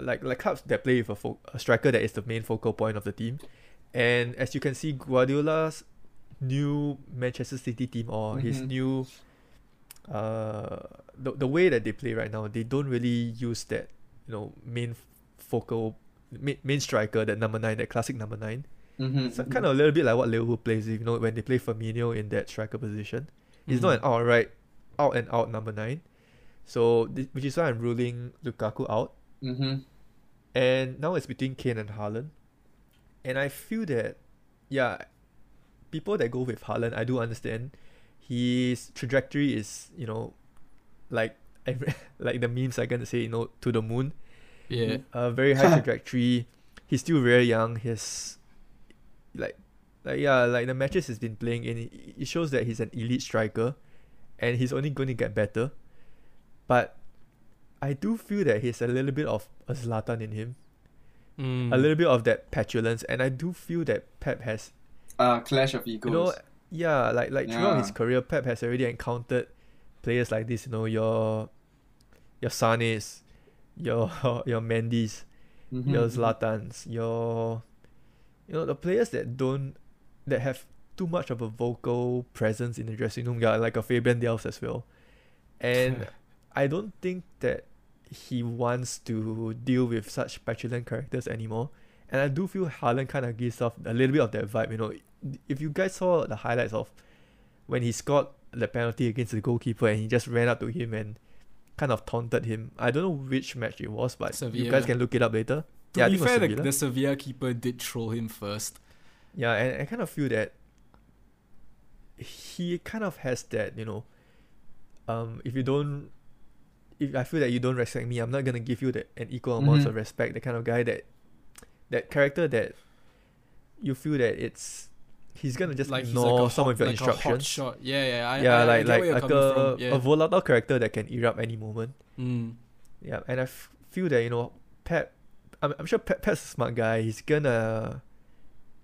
like clubs that play with a striker that is the main focal point of the team. And as you can see, Guardiola's new Manchester City team, or his new the way that they play right now, they don't really use that, you know, main striker, that number 9, that classic number 9. It's kind of a little bit like what Liverpool plays, you know, when they play Firmino in that striker position. It's not an out and out number 9. So which is why I'm ruling Lukaku out. And now it's between Kane and Haaland. And I feel that, yeah, people that go with Haaland, I do understand. His trajectory is, you know, like the memes are going to say, you know, to the moon. Yeah. Very high trajectory. He's still very young. He's like the matches he's been playing in, it shows that he's an elite striker and he's only going to get better. But I do feel that he's a little bit of a Zlatan in him. A little bit of that petulance, and I do feel that Pep has clash of egos. You know, yeah, like throughout his career, Pep has already encountered players like this, you know, your Sanes, your Mendy's, your Zlatans, the players that have too much of a vocal presence in the dressing room, like a Fabian Delph as well. And I don't think that he wants to deal with such petulant characters anymore. And I do feel Haaland kind of gives off a little bit of that vibe, you know. If you guys saw the highlights of when he scored the penalty against the goalkeeper and he just ran up to him and kind of taunted him. I don't know which match it was, but Sevilla. You guys can look it up later. To be fair, the Sevilla keeper did troll him first. Yeah, and I kind of feel that he kind of has that, you know, if I feel that you don't respect me, I'm not gonna give you an equal amount of respect. The kind of guy that character that you feel that he's gonna just like ignore some of your instructions. A volatile character that can erupt any moment. Yeah, and I feel that, you know, Pep. I'm sure Pep's a smart guy. He's gonna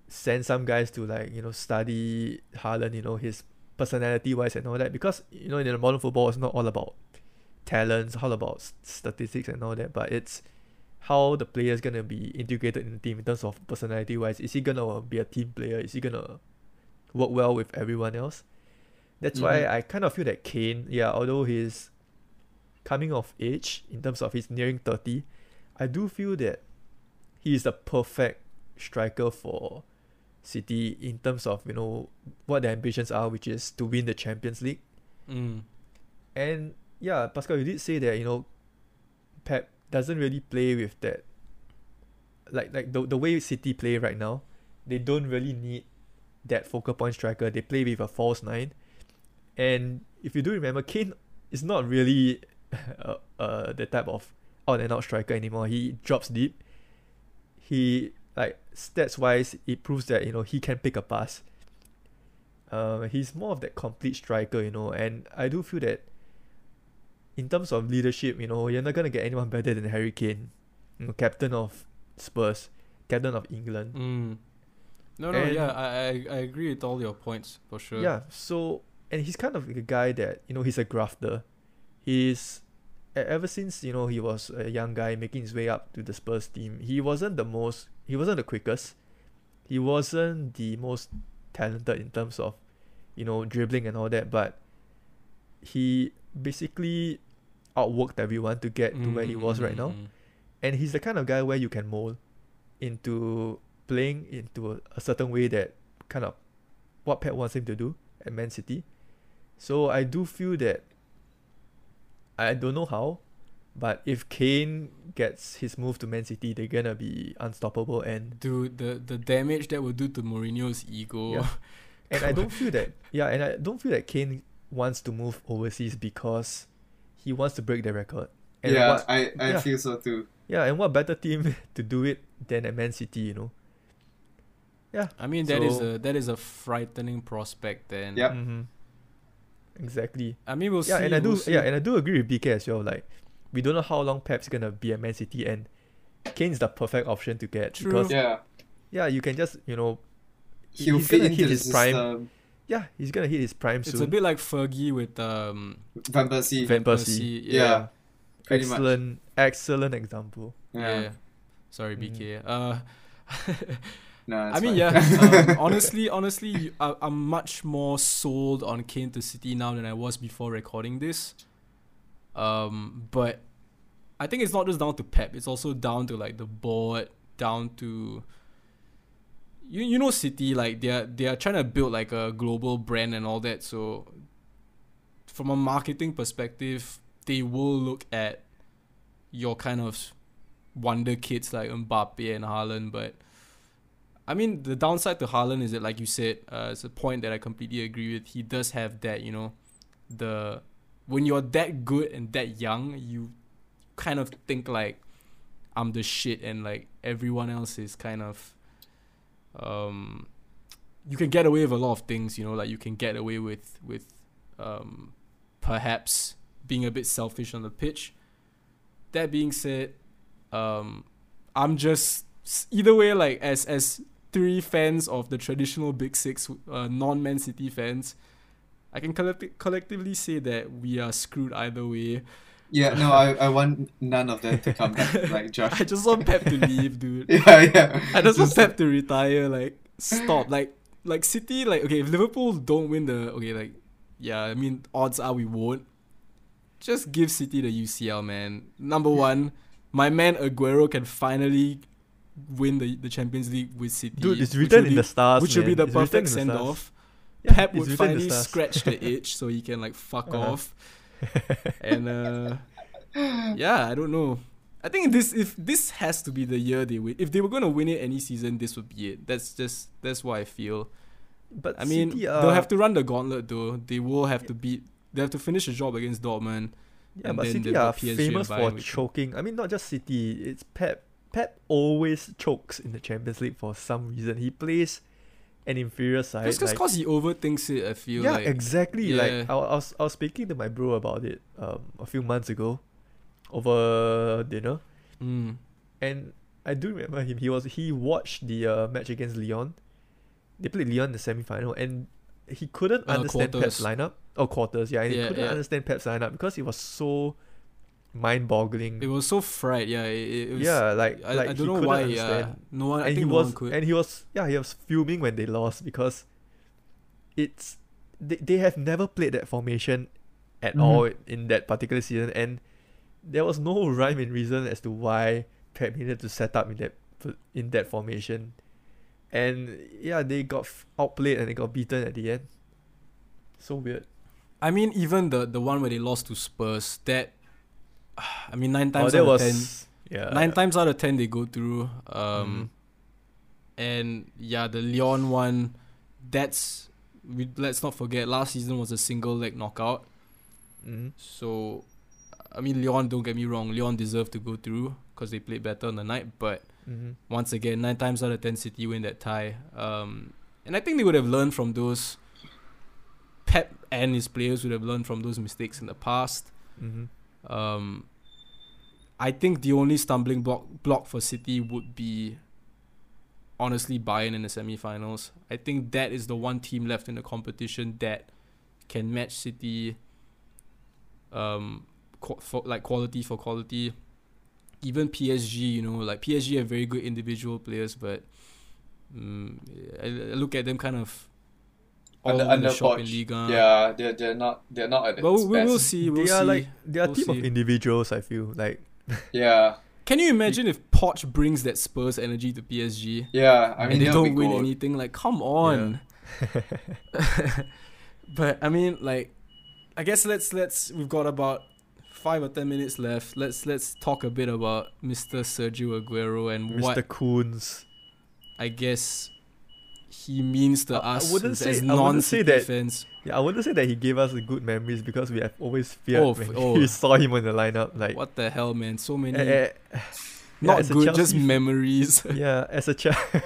send some guys to, like, you know, study Haaland, you know, his personality wise and all that, because, you know, in the modern football, it's not all about talents, all about statistics and all that, but it's how the player is gonna be integrated in the team in terms of personality wise. Is he gonna be a team player? Is he gonna work well with everyone else? That's why I kind of feel that Kane, although he's coming of age in terms of he's nearing 30, I do feel that he is the perfect striker for City in terms of, you know, what their ambitions are, which is to win the Champions League. And yeah, Pascal, you did say that, you know, Pep doesn't really play with that. Like the way City play right now, they don't really need that focal point striker. They play with a false 9. And if you do remember, Kane is not really the type of out-and-out striker anymore. He drops deep. He, like, stats-wise, it proves that, you know, he can pick a pass. He's more of that complete striker, you know, and I do feel that in terms of leadership, you know, you're not going to get anyone better than Harry Kane, you know, captain of Spurs, captain of England. I agree with all your points, for sure. Yeah, so, and he's kind of a guy that, you know, he's a grafter. He's, ever since, you know, he was a young guy making his way up to the Spurs team, he wasn't the quickest. He wasn't the most talented in terms of, you know, dribbling and all that, but he basically outworked everyone to get to where he was right now. And he's the kind of guy where you can mold into playing into a certain way that kind of what Pep wants him to do at Man City. So I do feel that, I don't know how, but if Kane gets his move to Man City, they're gonna be unstoppable. And dude, the damage that will do to Mourinho's ego. Yeah. And I don't feel that Kane wants to move overseas because he wants to break the record. And yeah, what, I feel so too. Yeah, and what better team to do it than at Man City, you know? Yeah. I mean, that is a frightening prospect then. Yeah. Mm-hmm. Exactly. I mean, we'll see. And I do agree with BK as well. Like, we don't know how long Pep's going to be at Man City, and Kane's the perfect option to get. True. Because, yeah, you can just, you know, he's going to hit his prime. Yeah, he's going to hit his prime soon. It's a bit like Fergie with Van Persie. Yeah. Excellent example. Yeah. Sorry, BK. No, I mean, honestly, I'm much more sold on Kane to City now than I was before recording this. But I think it's not just down to Pep. It's also down to like the board, down to you know, City, like they are trying to build like a global brand and all that. So from a marketing perspective, they will look at your kind of wonder kids like Mbappe and Haaland, but I mean, the downside to Haaland is that, like you said, it's a point that I completely agree with. He does have that, you know, when you're that good and that young, you kind of think like, I'm the shit, and like everyone else is kind of, you can get away with a lot of things, you know, like you can get away with perhaps being a bit selfish on the pitch. That being said, I'm just, either way, like as three fans of the traditional Big Six, non-Man City fans, I can collectively say that we are screwed either way. Yeah, no, I want none of that to come back, like Josh. I just want Pep to leave, dude. Yeah. I just want Pep to retire, like, stop. Like City, like, okay, if Liverpool don't win odds are we won't. Just give City the UCL, man. Number one, my man Aguero can finally win the Champions League with City. Dude, it's written in the stars, which will be the perfect send-off. Yeah, Pep would finally scratch the itch so he can, like, fuck off. And, yeah, I don't know. I think if this has to be the year they win. If they were going to win it any season, this would be it. That's what I feel. But I mean, City, they'll have to run the gauntlet, though. They will have to they have to finish the job against Dortmund. Yeah, but City are famous for choking. I mean, not just City. It's Pep. Pep always chokes in the Champions League for some reason. He plays an inferior side. It's just because he overthinks it, I feel. Yeah, like, exactly. Yeah. Like I was speaking to my bro about it a few months ago over dinner. Mm. And I do remember him. He watched the match against Lyon. They played Lyon in the semi-final, and he couldn't understand Pep's lineup. Oh, quarters, yeah. And he couldn't understand Pep's lineup because it was so mind-boggling. It was so fried, yeah. It was, yeah, like I don't know why. Understand. Yeah, no one. He was fuming when they lost because it's they have never played that formation at all in that particular season, and there was no rhyme and reason as to why Pep needed to set up in that formation, and yeah, they got outplayed and they got beaten at the end. So weird. I mean, even the one where they lost to Spurs, that. I mean, 9 times out of 10. Yeah. 9 times out of 10 they go through. And yeah, the Lyon one, let's not forget, last season was a single leg knockout. Mm. So, I mean, Lyon, don't get me wrong, Lyon deserved to go through because they played better on the night. But once again, 9 times out of 10 City win that tie. And I think they would have learned from those. Pep and his players would have learned from those mistakes in the past. Mm-hmm. I think the only stumbling block for City would be, honestly, Bayern in the semi-finals. I think that is the one team left in the competition that can match City, quality for quality. Even PSG, you know, like PSG have very good individual players, but I look at them kind of. Yeah, they're not at its best. We'll see. They are a team of individuals, I feel like. Yeah. Can you imagine if Poch brings that Spurs energy to PSG? Yeah, I mean, and they don't win anything. Like, come on. Yeah. But I mean, like, I guess we've got about 5 or 10 minutes left. Let's talk a bit about Mr. Sergio Aguero and Mr. Koons. I guess he means to us as non-defense. Yeah, I wouldn't say that he gave us good memories because we have always feared we saw him on the lineup. Like, what the hell, man? So many not good, Chelsea, just memories. Yeah, as a Chelsea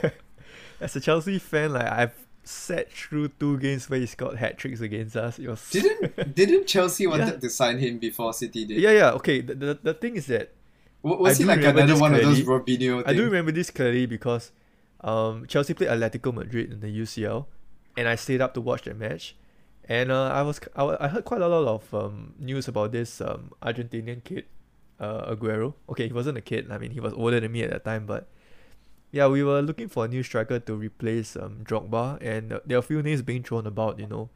fan, like, I've sat through two games where he scored hat-tricks against us. It was didn't Chelsea wanted to sign him before City did? Yeah, yeah. Okay, the thing is that... Was he like another one clearly, of those Robinho things? I do remember this clearly because Chelsea played Atletico Madrid in the UCL and I stayed up to watch that match. And I heard quite a lot of news about this Argentinian kid, Aguero. Okay, he wasn't a kid. I mean, he was older than me at that time. But yeah, we were looking for a new striker to replace Drogba. And there are a few names being thrown about, you know.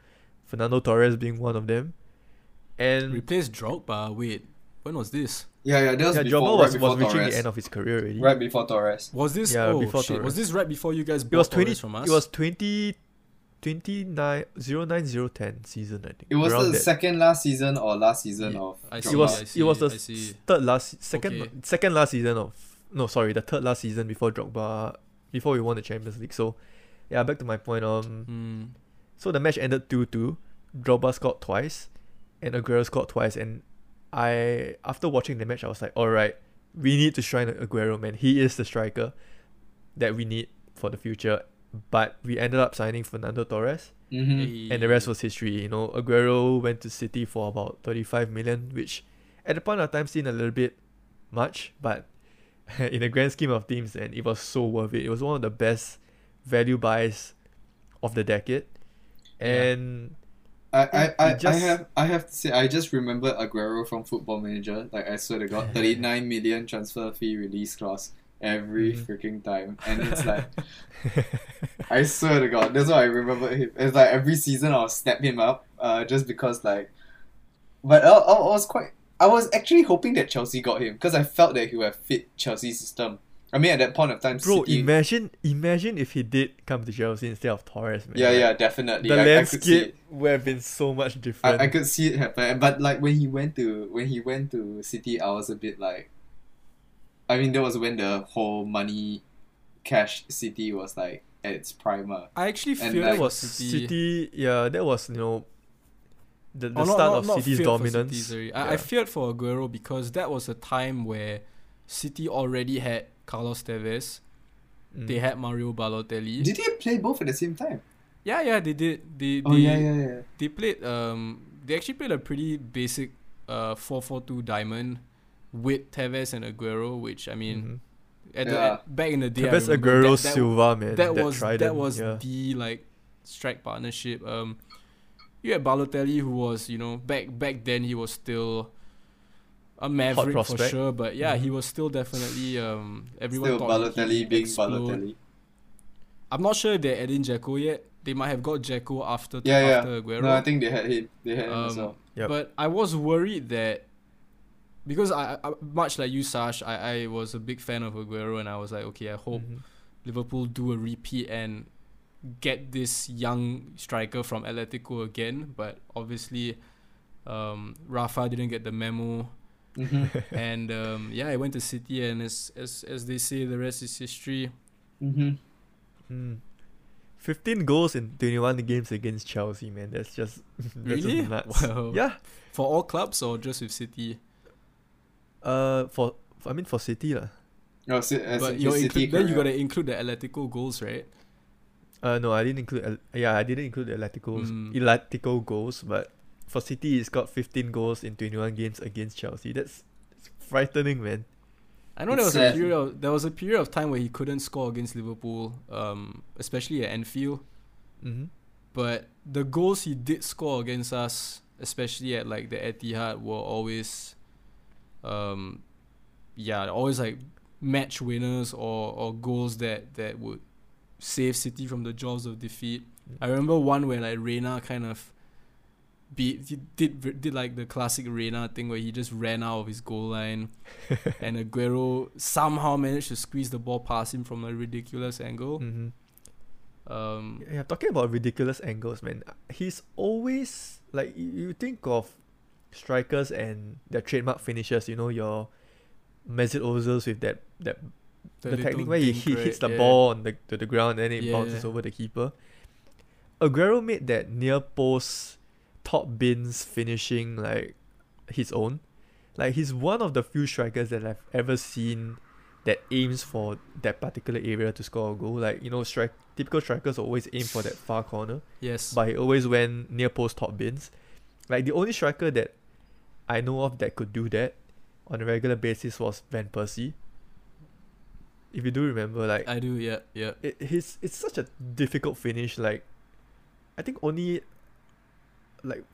Fernando Torres being one of them. And replace Drogba? Wait, when was this? Yeah, that was before, Drogba was reaching Torres. The end of his career already. Right before Torres. Was this? Yeah, before Torres. Was this right before you guys bought Torres from us? It was 2009-010 season, I think. It was the second last season or last season of... the third last season before Drogba, before we won the Champions League. So, yeah, back to my point. So the match ended 2-2. Drogba scored twice and Aguero scored twice. And after watching the match, I was like, alright, we need to sign Aguero, man. He is the striker that we need for the future. But we ended up signing Fernando Torres, and the rest was history. You know, Aguero went to City for about 35 million, which at the point of time seemed a little bit much, but in the grand scheme of things, and it was so worth it. It was one of the best value buys of the decade. And I have to say, I just remembered Aguero from Football Manager. Like, I swear to God, 39 million transfer fee release clause. Every freaking time. And it's like, I swear to God, that's why I remember him. It's like every season I'll snap him up just because, like, but I was actually hoping that Chelsea got him because I felt that he would have fit Chelsea's system. I mean, at that point of time, bro, City... imagine if he did come to Chelsea instead of Torres, man. Yeah, definitely. The landscape would have been so much different. I could see it happen. But like when he went to City, I was a bit like, I mean, that was when the whole money, cash City was like at its primer. I actually feel that was City. Yeah, that was, you know, the start of City's dominance. I feared for Aguero because that was a time where City already had Carlos Tevez. They had Mario Balotelli. Did they play both at the same time? Yeah, they did. They played. They actually played a pretty basic 4-4-2 diamond with Tevez and Aguero, which, I mean, back in the day, Tevez, Aguero, Silva, man, that was the like strike partnership. You had Balotelli, who was, you know, back then he was still a maverick for sure, but yeah, he was still definitely everyone still thought Balotelli, big Balotelli. I'm not sure if they added Dzeko yet. They might have got Dzeko after Aguero. No, I think they had him. They had him as well. Yep. But I was worried that, because I much like you, Sash, I was a big fan of Aguero and I was like, okay, I hope Liverpool do a repeat and get this young striker from Atletico again. But obviously, Rafa didn't get the memo. And I went to City and as they say, the rest is history. 15 goals in 21 games against Chelsea, man. That's just really nuts. Wow. Yeah. For all clubs or just with City? For City lah. No, then you gotta include the Atletico goals, right? No, I didn't include. I didn't include the Atletico goals. But for City, it's got 15 goals in 21 games against Chelsea. That's frightening, man. I know there was a period of time where he couldn't score against Liverpool, especially at Anfield. But the goals he did score against us, especially at like the Etihad, were always. Always like match winners or goals that would save City from the jaws of defeat. I remember one where like Reina kind of did like the classic Reina thing where he just ran out of his goal line and Aguero somehow managed to squeeze the ball past him from a ridiculous angle. Talking about ridiculous angles, man, he's always like, you think of strikers and their trademark finishes, you know, your Mesut Ozils with that the technique where he hits the ball on the ground and then it bounces over the keeper. Aguero made that near post top bins finishing like his own. Like, he's one of the few strikers that I've ever seen that aims for that particular area to score a goal. Like, you know, typical strikers always aim for that far corner. Yes. But he always went near post top bins. Like, the only striker that I know of that could do that on a regular basis was Van Persie. If you do remember, like... I do, yeah, yeah. It's such a difficult finish. Like, I think only, like,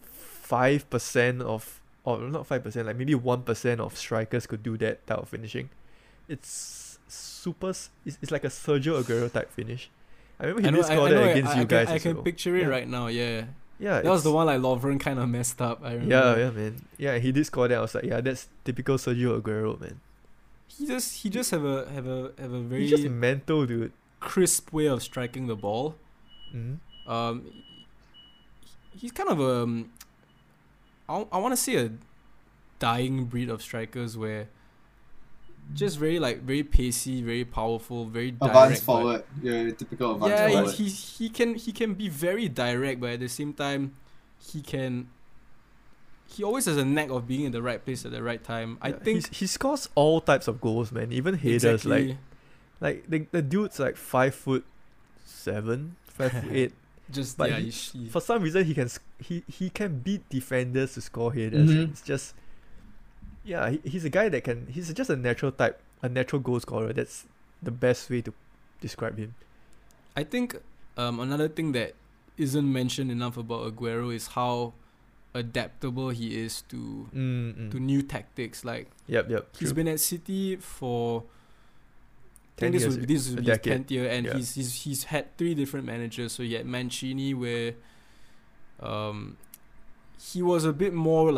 5% of... Or not 5%, like maybe 1% of strikers could do that type of finishing. It's super... It's like a Sergio Aguero type finish. I remember he scored that against you guys. I can picture it right now, yeah. That was the one like Lovren kind of messed up, I remember. Yeah, man. Yeah, he did score that. I was like, yeah, that's typical Sergio Aguero, man. He just have a very... He's just mental, dude. Crisp way of striking the ball. Mm-hmm. He's kind of a... I want to say a dying breed of strikers where just very pacey, very powerful, very direct. Advanced forward. Yeah, typical advanced forward. Yeah, he can be very direct, but at the same time, he always has a knack of being in the right place at the right time. Yeah, I think he scores all types of goals, man. Even headers, exactly. like the dude's like 5'7", 5'8". Just but for some reason he can beat defenders to score headers. Mm-hmm. It's just he's a guy that can. He's just a natural type, a natural goal scorer. That's the best way to describe him. I think another thing that isn't mentioned enough about Aguero is how adaptable he is to to new tactics. Like he's been at City for. This would be his 10th year, and he's had 3 different managers. So he had Mancini, where he was a bit more of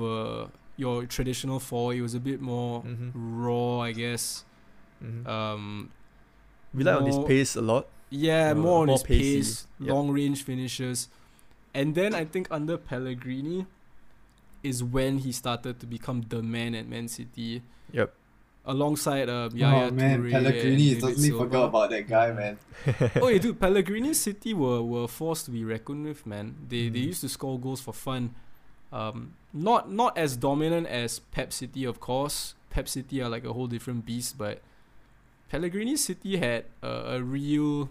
a traditional four. He was a bit more raw, I guess. Mm-hmm. Relied on his pace a lot. Yeah, more on his pace, long range finishes, and then I think under Pellegrini is when he started to become the man at Man City. Yep. Alongside Yaya Touré, Pellegrini, and totally forgot about that guy, man. Dude, Pellegrini City were forced to be reckoned with, man. They used to score goals for fun. Not as dominant as Pep City, of course. Pep City are like a whole different beast, but Pellegrini City had a real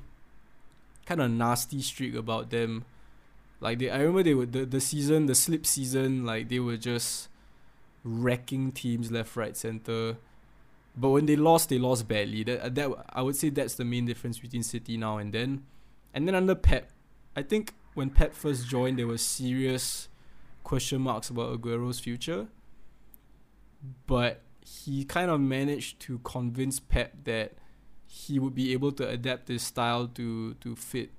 kind of nasty streak about them. Like I remember they were the slip season. Like they were just wrecking teams left, right, center. But when they lost badly. That I would say that's the main difference between City now and then. And then under Pep, I think when Pep first joined, there were serious question marks about Aguero's future. But he kind of managed to convince Pep that he would be able to adapt his style to fit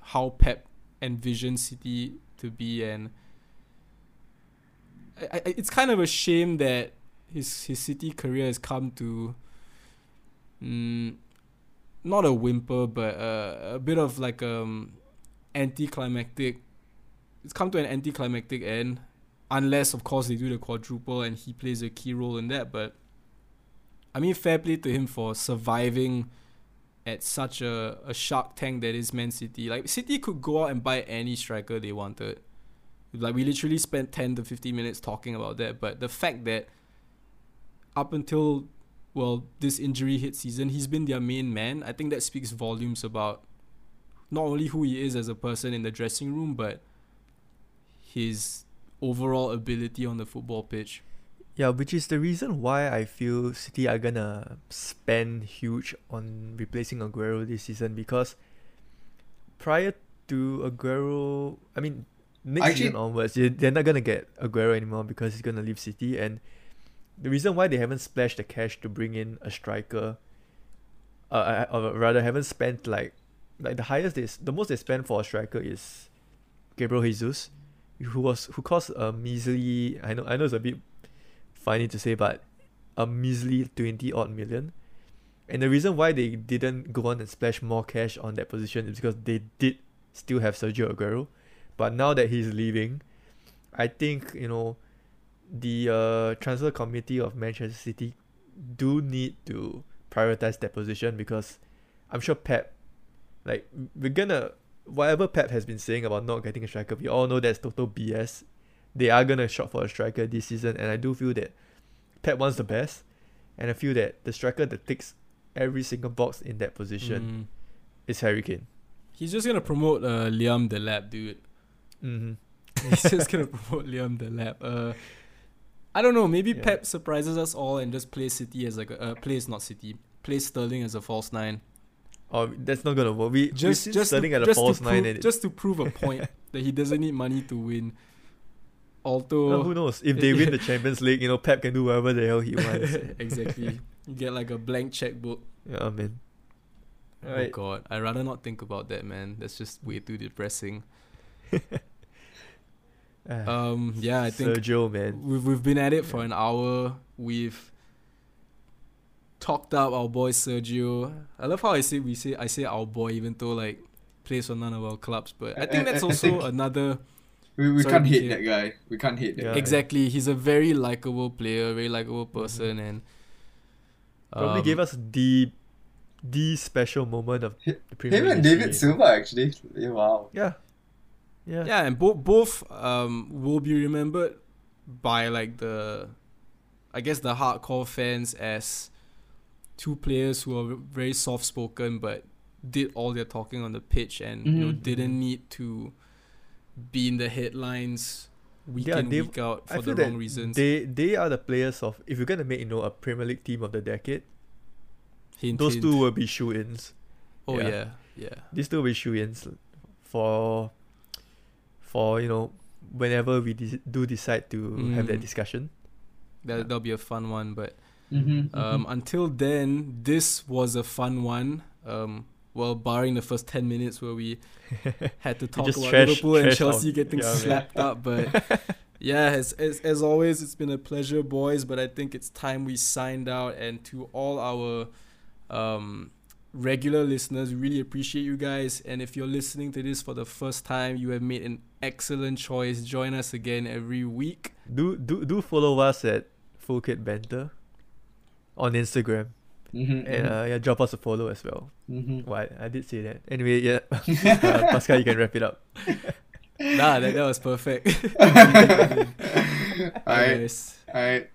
how Pep envisioned City to be. And it's kind of a shame that his City career has come to not a whimper, but a bit of like anticlimactic. It's come to an anticlimactic end, unless of course they do the quadruple and he plays a key role in that. But I mean, fair play to him for surviving at such a shark tank that is Man City. Like City could go out and buy any striker they wanted. Like we literally spent 10 to 15 minutes talking about that, but the fact that up until, this injury hit season, he's been their main man. I think that speaks volumes about not only who he is as a person in the dressing room, but his overall ability on the football pitch. Yeah, which is the reason why I feel City are going to spend huge on replacing Aguero this season, because prior to Aguero, I mean, next season onwards, they're not going to get Aguero anymore because he's going to leave City. And the reason why they haven't splashed the cash to bring in a striker, or rather haven't spent like the most they spent for a striker is Gabriel Jesus, who cost a measly, I know it's a bit funny to say, but a measly 20-odd million. And the reason why they didn't go on and splash more cash on that position is because they did still have Sergio Aguero, but now that he's leaving, I think the transfer committee of Manchester City do need to prioritize that position, because I'm sure Pep, like, we're gonna, whatever Pep has been saying about not getting a striker, we all know that's total BS. They are gonna shop for a striker this season, and I do feel that Pep wants the best, and I feel that the striker that ticks every single box in that position is Harry Kane. He's just gonna promote Liam Delap, dude. Mm-hmm. He's just gonna promote Liam Delap. I don't know. Maybe Pep surprises us all and just plays City as like a plays Sterling as a false nine. Oh, that's not gonna work. We've seen Sterling at a false nine, and just to prove a point that he doesn't need money to win. Although, well, who knows? If they win the Champions League, you know, Pep can do whatever the hell he wants. Exactly. You get like a blank checkbook. Yeah, man. Oh right. God, I'd rather not think about that, man. That's just way too depressing. Yeah, I think Sergio, man. We've been at it for an hour. We've talked up our boy Sergio. I love how I say our boy, even though like plays for none of our clubs. But I think that's also another. We can't hate that guy. We can't hate that guy. Exactly. He's a very likable player, very likable person, and probably gave us the special moment of the Premier League. Him and David Silva, actually. Yeah, wow. Yeah. Yeah, and both will be remembered by like the hardcore fans as two players who are very soft spoken but did all their talking on the pitch and didn't need to be in the headlines week in, week out for the wrong reasons. They are the players of, if you're gonna make a Premier League team of the decade, Those two will be shoe-ins. Oh yeah. These two will be shoe-ins for whenever we do decide to have that discussion. That'll be a fun one, but until then, this was a fun one. Well, barring the first 10 minutes where we had to talk about Liverpool and Chelsea getting slapped up. But yeah, as always, it's been a pleasure, boys. But I think it's time we signed out. And to all our regular listeners, we really appreciate you guys. And if you're listening to this for the first time, you have made an excellent choice. Join us again every week. Do follow us at Full Kit Banter on Instagram. And drop us a follow as well. I did say that. Anyway, Pascal, you can wrap it up. That was perfect. All right. All right.